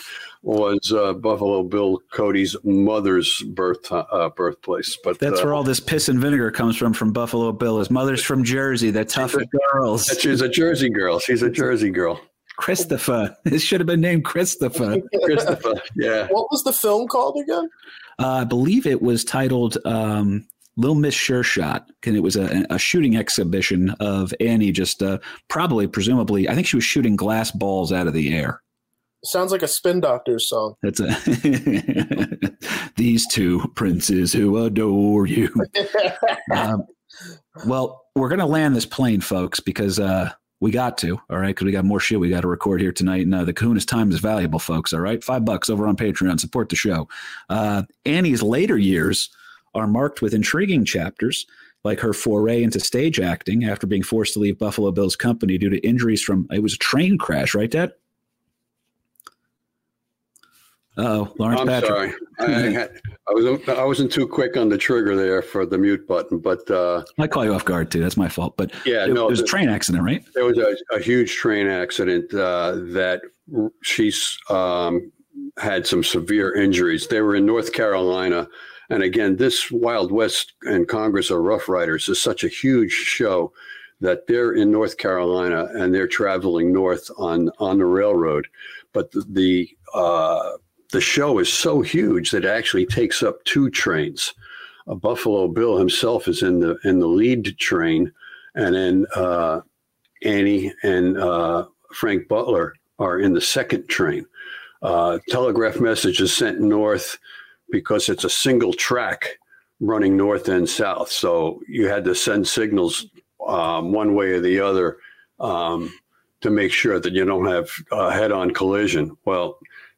was uh, Buffalo Bill Cody's mother's birth uh, birthplace. But that's uh, where all this piss and vinegar comes from, from Buffalo Bill. His mother's from Jersey. They're tough she's girls. A, she's a Jersey girl. She's a Jersey girl. Christopher. It should have been named Christopher. Christopher, yeah. What was the film called again? Uh, I believe it was titled um, Little Miss Sure Shot, and it was a, a shooting exhibition of Annie just uh, probably, presumably, I think she was shooting glass balls out of the air. Sounds like a Spin Doctors song. That's a These two princes who adore you. um, well, we're going to land this plane, folks, because uh, – we got to, all right, because we got more shit we got to record here tonight. And uh, the Kahuna's time is valuable, folks, all right? Five bucks over on Patreon. Support the show. Uh, Annie's later years are marked with intriguing chapters, like her foray into stage acting after being forced to leave Buffalo Bill's company due to injuries from – it was a train crash, right, Dad? Uh-oh, Lawrence I'm Patrick. I'm sorry. I, I, was, I wasn't too quick on the trigger there for the mute button. But uh, I call you off guard, too. That's my fault. But yeah, it, no, it was the, a train accident, right? There was a, a huge train accident uh, that she's um, had some severe injuries. They were in North Carolina. And again, this Wild West and Congress of Rough Riders is such a huge show that they're in North Carolina and they're traveling north on, on the railroad. But the... the uh, The show is so huge that it actually takes up two trains. Uh, Buffalo Bill himself is in the in the lead train, and then uh, Annie and uh, Frank Butler are in the second train. Uh, telegraph message is sent north because it's a single track running north and south. So you had to send signals um, one way or the other um, to make sure that you don't have a head-on collision. Well,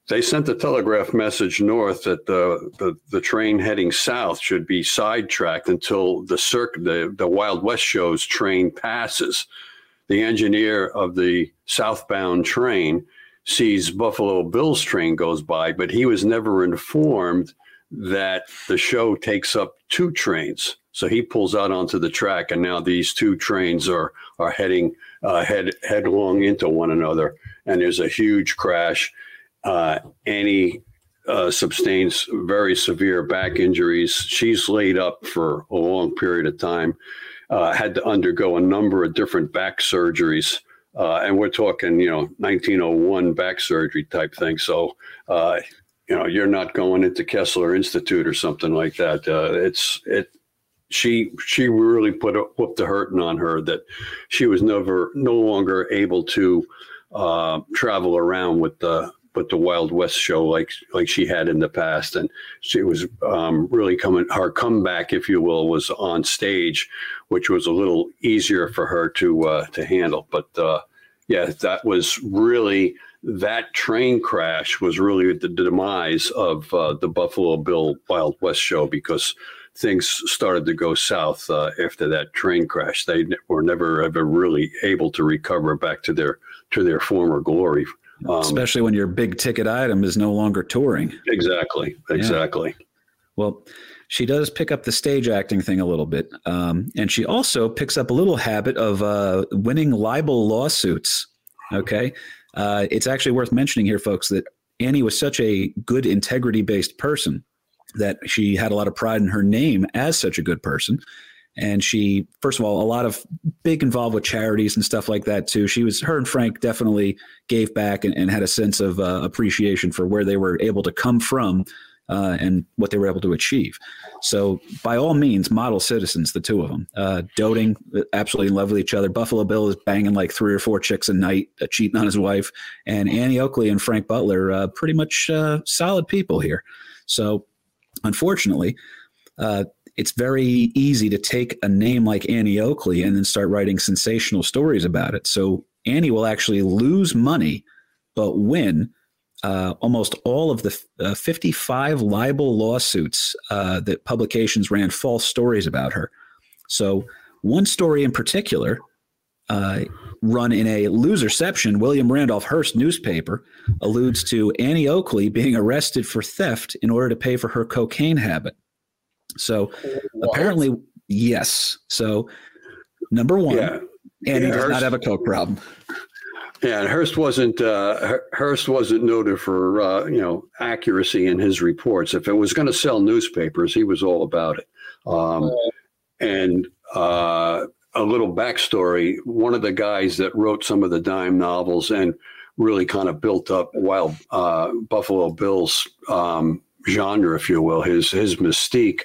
they sent the telegraph message north that the, the, the train heading south should be sidetracked until the, circ- the the Wild West show's train passes. The engineer of the southbound train sees Buffalo Bill's train goes by, but he was never informed that the show takes up two trains. So he pulls out onto the track, and now these two trains are are heading uh, head headlong into one another, and there's a huge crash. Uh, Annie uh, sustains very severe back injuries. She's laid up for a long period of time, uh, had to undergo a number of different back surgeries. Uh, and we're talking, you know, nineteen oh one back surgery type thing. So, uh, you know, you're not going into Kessler Institute or something like that. Uh, it's it. She she really put a, put the hurting on her that she was never no longer able to uh, travel around with the But the Wild West show like like she had in the past. And she was um, really coming, her comeback, if you will, was on stage, which was a little easier for her to uh, to handle. But uh, yeah, that was really, that train crash was really the demise of uh, the Buffalo Bill Wild West show, because things started to go south uh, after that train crash. They were never ever really able to recover back to their to their former glory. Especially um, when your big ticket item is no longer touring. Exactly. Exactly. Yeah. Well, she does pick up the stage acting thing a little bit. Um, and she also picks up a little habit of uh, winning libel lawsuits. Okay. Uh, it's actually worth mentioning here, folks, that Annie was such a good integrity-based person that she had a lot of pride in her name as such a good person. And she, first of all, a lot of big involved with charities and stuff like that, too. She was, her and Frank definitely gave back and, and had a sense of uh, appreciation for where they were able to come from uh, and what they were able to achieve. So by all means, model citizens, the two of them, uh, doting, absolutely in love with each other. Buffalo Bill is banging like three or four chicks a night, uh, cheating on his wife. And Annie Oakley and Frank Butler, uh, pretty much uh, solid people here. So unfortunately, uh, it's very easy to take a name like Annie Oakley and then start writing sensational stories about it. So Annie will actually lose money, but win uh, almost all of the uh, fifty-five libel lawsuits uh, that publications ran false stories about her. So one story in particular uh, run in a loserception, William Randolph Hearst newspaper alludes to Annie Oakley being arrested for theft in order to pay for her cocaine habit. So what? Apparently, yes. So number one, yeah. Annie yeah, does Hearst, not have a coke problem. Yeah, and Hearst wasn't uh, Hearst wasn't noted for uh, you know accuracy in his reports. If it was going to sell newspapers, he was all about it. Um, and uh, a little backstory: one of the guys that wrote some of the dime novels and really kind of built up Wild uh, Buffalo Bill's um, genre, if you will, his his mystique.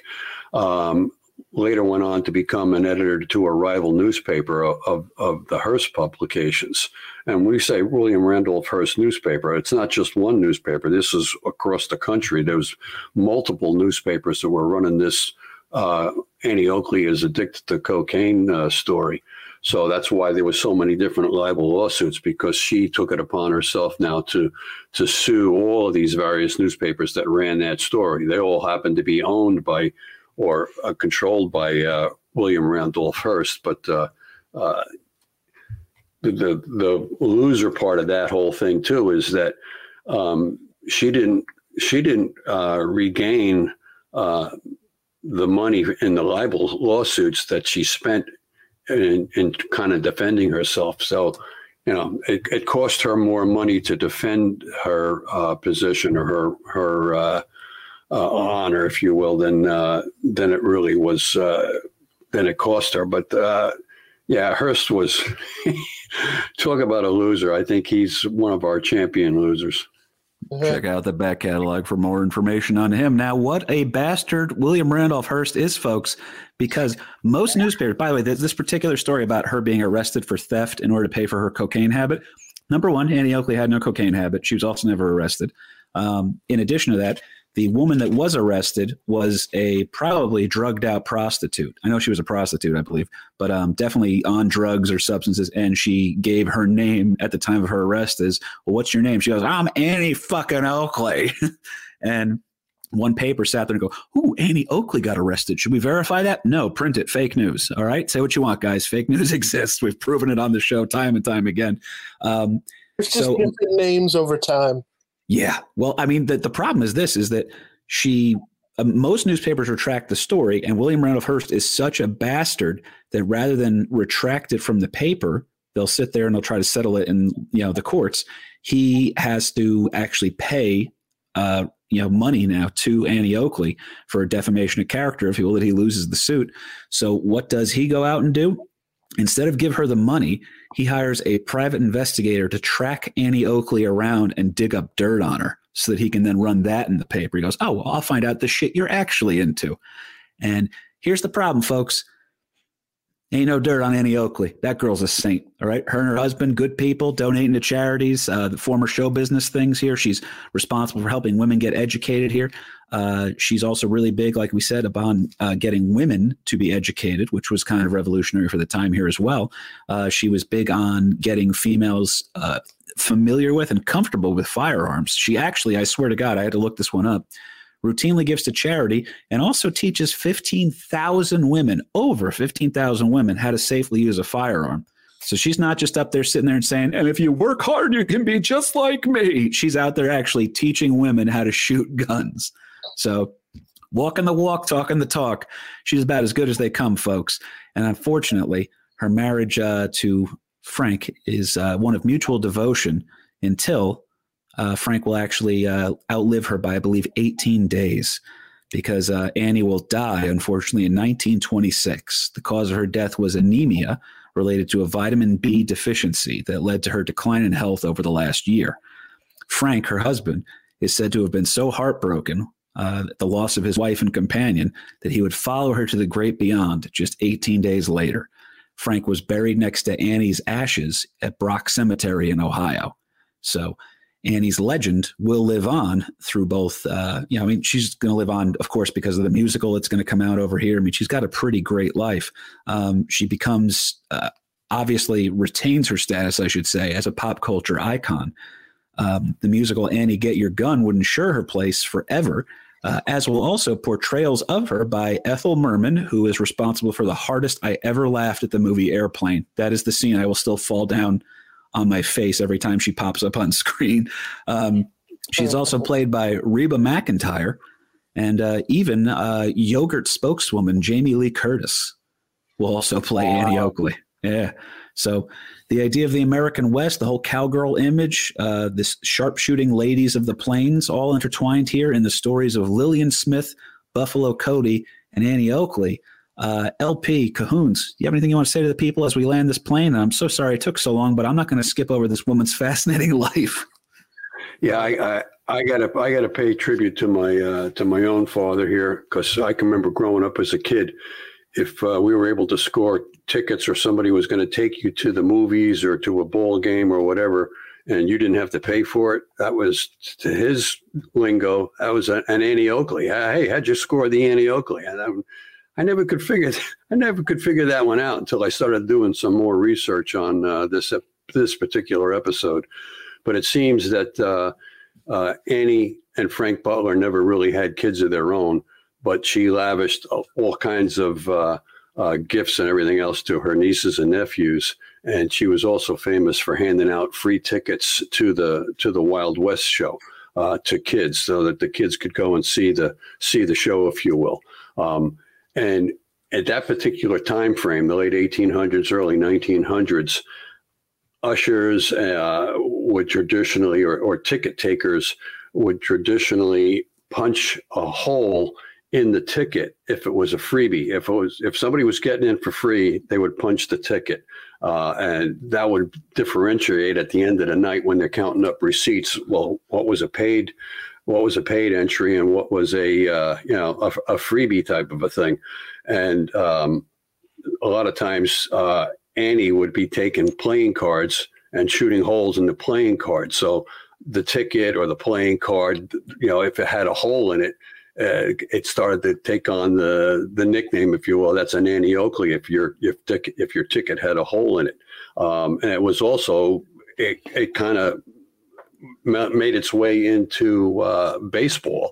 Um, later went on to become an editor to a rival newspaper of, of, of the Hearst publications. And we say William Randolph Hearst newspaper. It's not just one newspaper. This is across the country. There's multiple newspapers that were running this. Uh, Annie Oakley is addicted to cocaine uh, story. So that's why there was so many different libel lawsuits, because she took it upon herself now to to sue all of these various newspapers that ran that story. They all happened to be owned by or uh, controlled by uh, William Randolph Hearst. But uh, uh, the, the loser part of that whole thing, too, is that um, she didn't she didn't uh, regain uh, the money in the libel lawsuits that she spent in, in kind of defending herself. So, you know, it, it cost her more money to defend her uh, position or her her uh, uh, honor, if you will, than uh, than it really was uh, than it cost her. But uh, yeah, Hearst was talk about a loser. I think he's one of our champion losers. Check out the back catalog for more information on him. Now, what a bastard William Randolph Hearst is, folks, because most newspapers, by the way, this particular story about her being arrested for theft in order to pay for her cocaine habit. Number one, Annie Oakley had no cocaine habit. She was also never arrested. Um, in addition to that, the woman that was arrested was a probably drugged out prostitute. I know she was a prostitute, I believe, but um, definitely on drugs or substances. And she gave her name at the time of her arrest is, well, what's your name? She goes, I'm Annie fucking Oakley. And one paper sat there and go, ooh, Annie Oakley got arrested. Should we verify that? No, print it. Fake news. All right. Say what you want, guys. Fake news exists. We've proven it on the show time and time again. Um, it's just so, different names over time. Yeah. Well, I mean, the, the problem is this, is that she uh, most newspapers retract the story, and William Randolph Hearst is such a bastard that rather than retract it from the paper, they'll sit there and they'll try to settle it in, you know, the courts. He has to actually pay, uh, you know, money now to Annie Oakley for defamation of character, if you will, that he loses the suit. So what does he go out and do? Instead of give her the money, he hires a private investigator to track Annie Oakley around and dig up dirt on her so that he can then run that in the paper. He goes, oh, well, I'll find out the shit you're actually into. And here's the problem, folks. Ain't no dirt on Annie Oakley. That girl's a saint. All right. Her and her husband, good people, donating to charities, uh, the former show business things here. She's responsible for helping women get educated here. Uh, she's also really big, like we said, upon uh, getting women to be educated, which was kind of revolutionary for the time here as well. Uh, she was big on getting females uh, familiar with and comfortable with firearms. She actually, I swear to God, I had to look this one up, routinely gives to charity and also teaches fifteen thousand women, over fifteen thousand women, how to safely use a firearm. So she's not just up there sitting there and saying, and if you work hard, you can be just like me. She's out there actually teaching women how to shoot guns. So walking the walk, talking the talk. She's about as good as they come, folks. And unfortunately, her marriage uh, to Frank is uh, one of mutual devotion until Uh, Frank will actually uh, outlive her by, I believe, eighteen days, because uh, Annie will die, unfortunately, in nineteen twenty-six. The cause of her death was anemia related to a vitamin B deficiency that led to her decline in health over the last year. Frank, her husband, is said to have been so heartbroken uh, at the loss of his wife and companion that he would follow her to the great beyond just eighteen days later. Frank was buried next to Annie's ashes at Brock Cemetery in Ohio. So Annie's legend will live on through both, uh, you know, I mean, she's going to live on, of course, because of the musical that's going to come out over here. I mean, she's got a pretty great life. Um, she becomes, uh, obviously retains her status, I should say, as a pop culture icon. Um, the musical Annie Get Your Gun would ensure her place forever uh, as will also portrayals of her by Ethel Merman, who is responsible for the hardest I ever laughed at the movie Airplane. That is the scene I will still fall down on my face every time she pops up on screen. Um, she's also played by Reba McEntire and uh, even uh, yogurt spokeswoman Jamie Lee Curtis will also play wow. Annie Oakley. Yeah. So the idea of the American West, the whole cowgirl image, uh, this sharpshooting ladies of the plains, all intertwined here in the stories of Lillian Smith, Buffalo Cody, and Annie Oakley. Uh, L P, Cahoons, you have anything you want to say to the people as we land this plane? And I'm so sorry it took so long, but I'm not going to skip over this woman's fascinating life. Yeah, I, I, I gotta, I gotta pay tribute to my, uh, to my own father here, because I can remember growing up as a kid. If uh, we were able to score tickets, or somebody was going to take you to the movies or to a ball game or whatever, and you didn't have to pay for it, that was, to his lingo, that was an Annie Oakley. Hey, how'd you score the Annie Oakley? And I'm, I never could figure, I never could figure that one out until I started doing some more research on uh, this this particular episode. But it seems that uh, uh, Annie and Frank Butler never really had kids of their own, but she lavished all kinds of uh, uh, gifts and everything else to her nieces and nephews. And she was also famous for handing out free tickets to the to the Wild West show uh, to kids, so that the kids could go and see the see the show, if you will. Um, and at that particular time frame, the late eighteen hundreds, early nineteen hundreds, ushers uh, would traditionally, or, or ticket takers would traditionally punch a hole in the ticket if it was a freebie. If it was, if somebody was getting in for free, they would punch the ticket, uh, and that would differentiate at the end of the night when they're counting up receipts. Well, what was a paid, what was a paid entry, and what was a uh, you know a, a freebie type of a thing. And um, a lot of times, uh, Annie would be taking playing cards and shooting holes in the playing card. So the ticket or the playing card, you know, if it had a hole in it, Uh, it started to take on the the nickname, if you will. That's an Annie Oakley. If your if if your ticket had a hole in it, um, and it was also it, it kind of made its way into uh, baseball.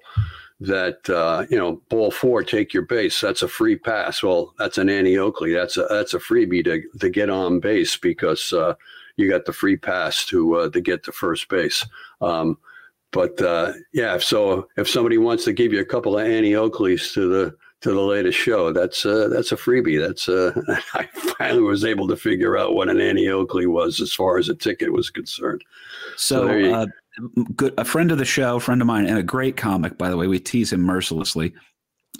That uh, you know, ball four, take your base. That's a free pass. Well, that's an Annie Oakley. That's a that's a freebie to to get on base, because uh, you got the free pass to uh, to get to first base. Um, But uh, yeah, so if somebody wants to give you a couple of Annie Oakleys to the to the latest show, that's uh, that's a freebie. That's uh, I finally was able to figure out what an Annie Oakley was as far as a ticket was concerned. So, so uh, good, a friend of the show, friend of mine, and a great comic, by the way. We tease him mercilessly.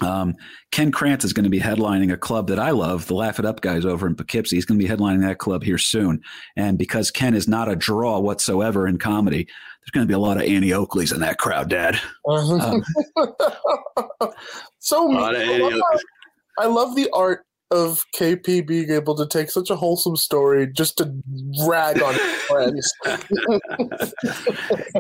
Um, Ken Krantz is going to be headlining a club that I love, the Laugh It Up guys over in Poughkeepsie. He's going to be headlining that club here soon. And because Ken is not a draw whatsoever in comedy, there's going to be a lot of Annie Oakleys in that crowd, Dad. Um, so I love, I love the art of K P being able to take such a wholesome story just to rag on his friends.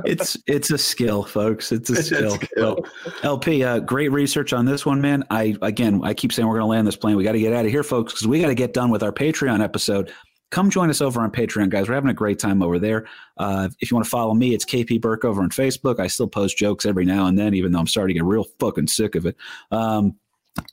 it's it's a skill, folks. It's a skill. It's a skill. L P, uh, great research on this one, man. I again, I keep saying we're going to land this plane. We got to get out of here, folks, because we got to get done with our Patreon episode. Come join us over on Patreon, guys. We're having a great time over there. Uh, if you want to follow me, it's K P Burke over on Facebook. I still post jokes every now and then, even though I'm starting to get real fucking sick of it. Um,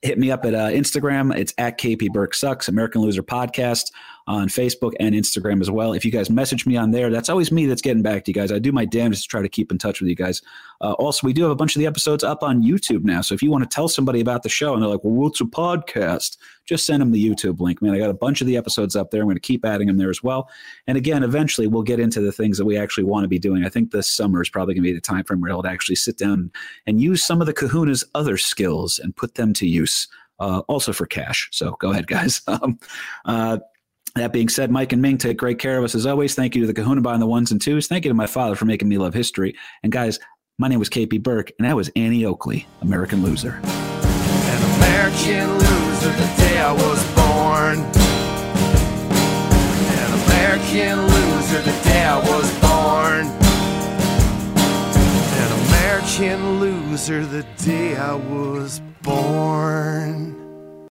Hit me up at uh, Instagram. It's at K P Burke Sucks, American Loser Podcast on Facebook and Instagram as well. If you guys message me on there, that's always me that's getting back to you guys. I do my damnedest to try to keep in touch with you guys. Uh, also, we do have a bunch of the episodes up on YouTube now. So if you want to tell somebody about the show and they're like, well, what's a podcast? Just send them the YouTube link, man. I got a bunch of the episodes up there. I'm going to keep adding them there as well. And again, eventually we'll get into the things that we actually want to be doing. I think this summer is probably going to be the time frame where I'll actually sit down and use some of the Kahuna's other skills and put them to use, uh, also for cash. So go ahead, guys. Um, uh, That being said, Mike and Ming take great care of us as always. Thank you to the Kahuna Bond, the ones and twos. Thank you to my father for making me love history. And guys, my name was K P Burke, and that was Annie Oakley, American Loser. An American loser the day I was born. An American loser the day I was born. An American loser the day I was born.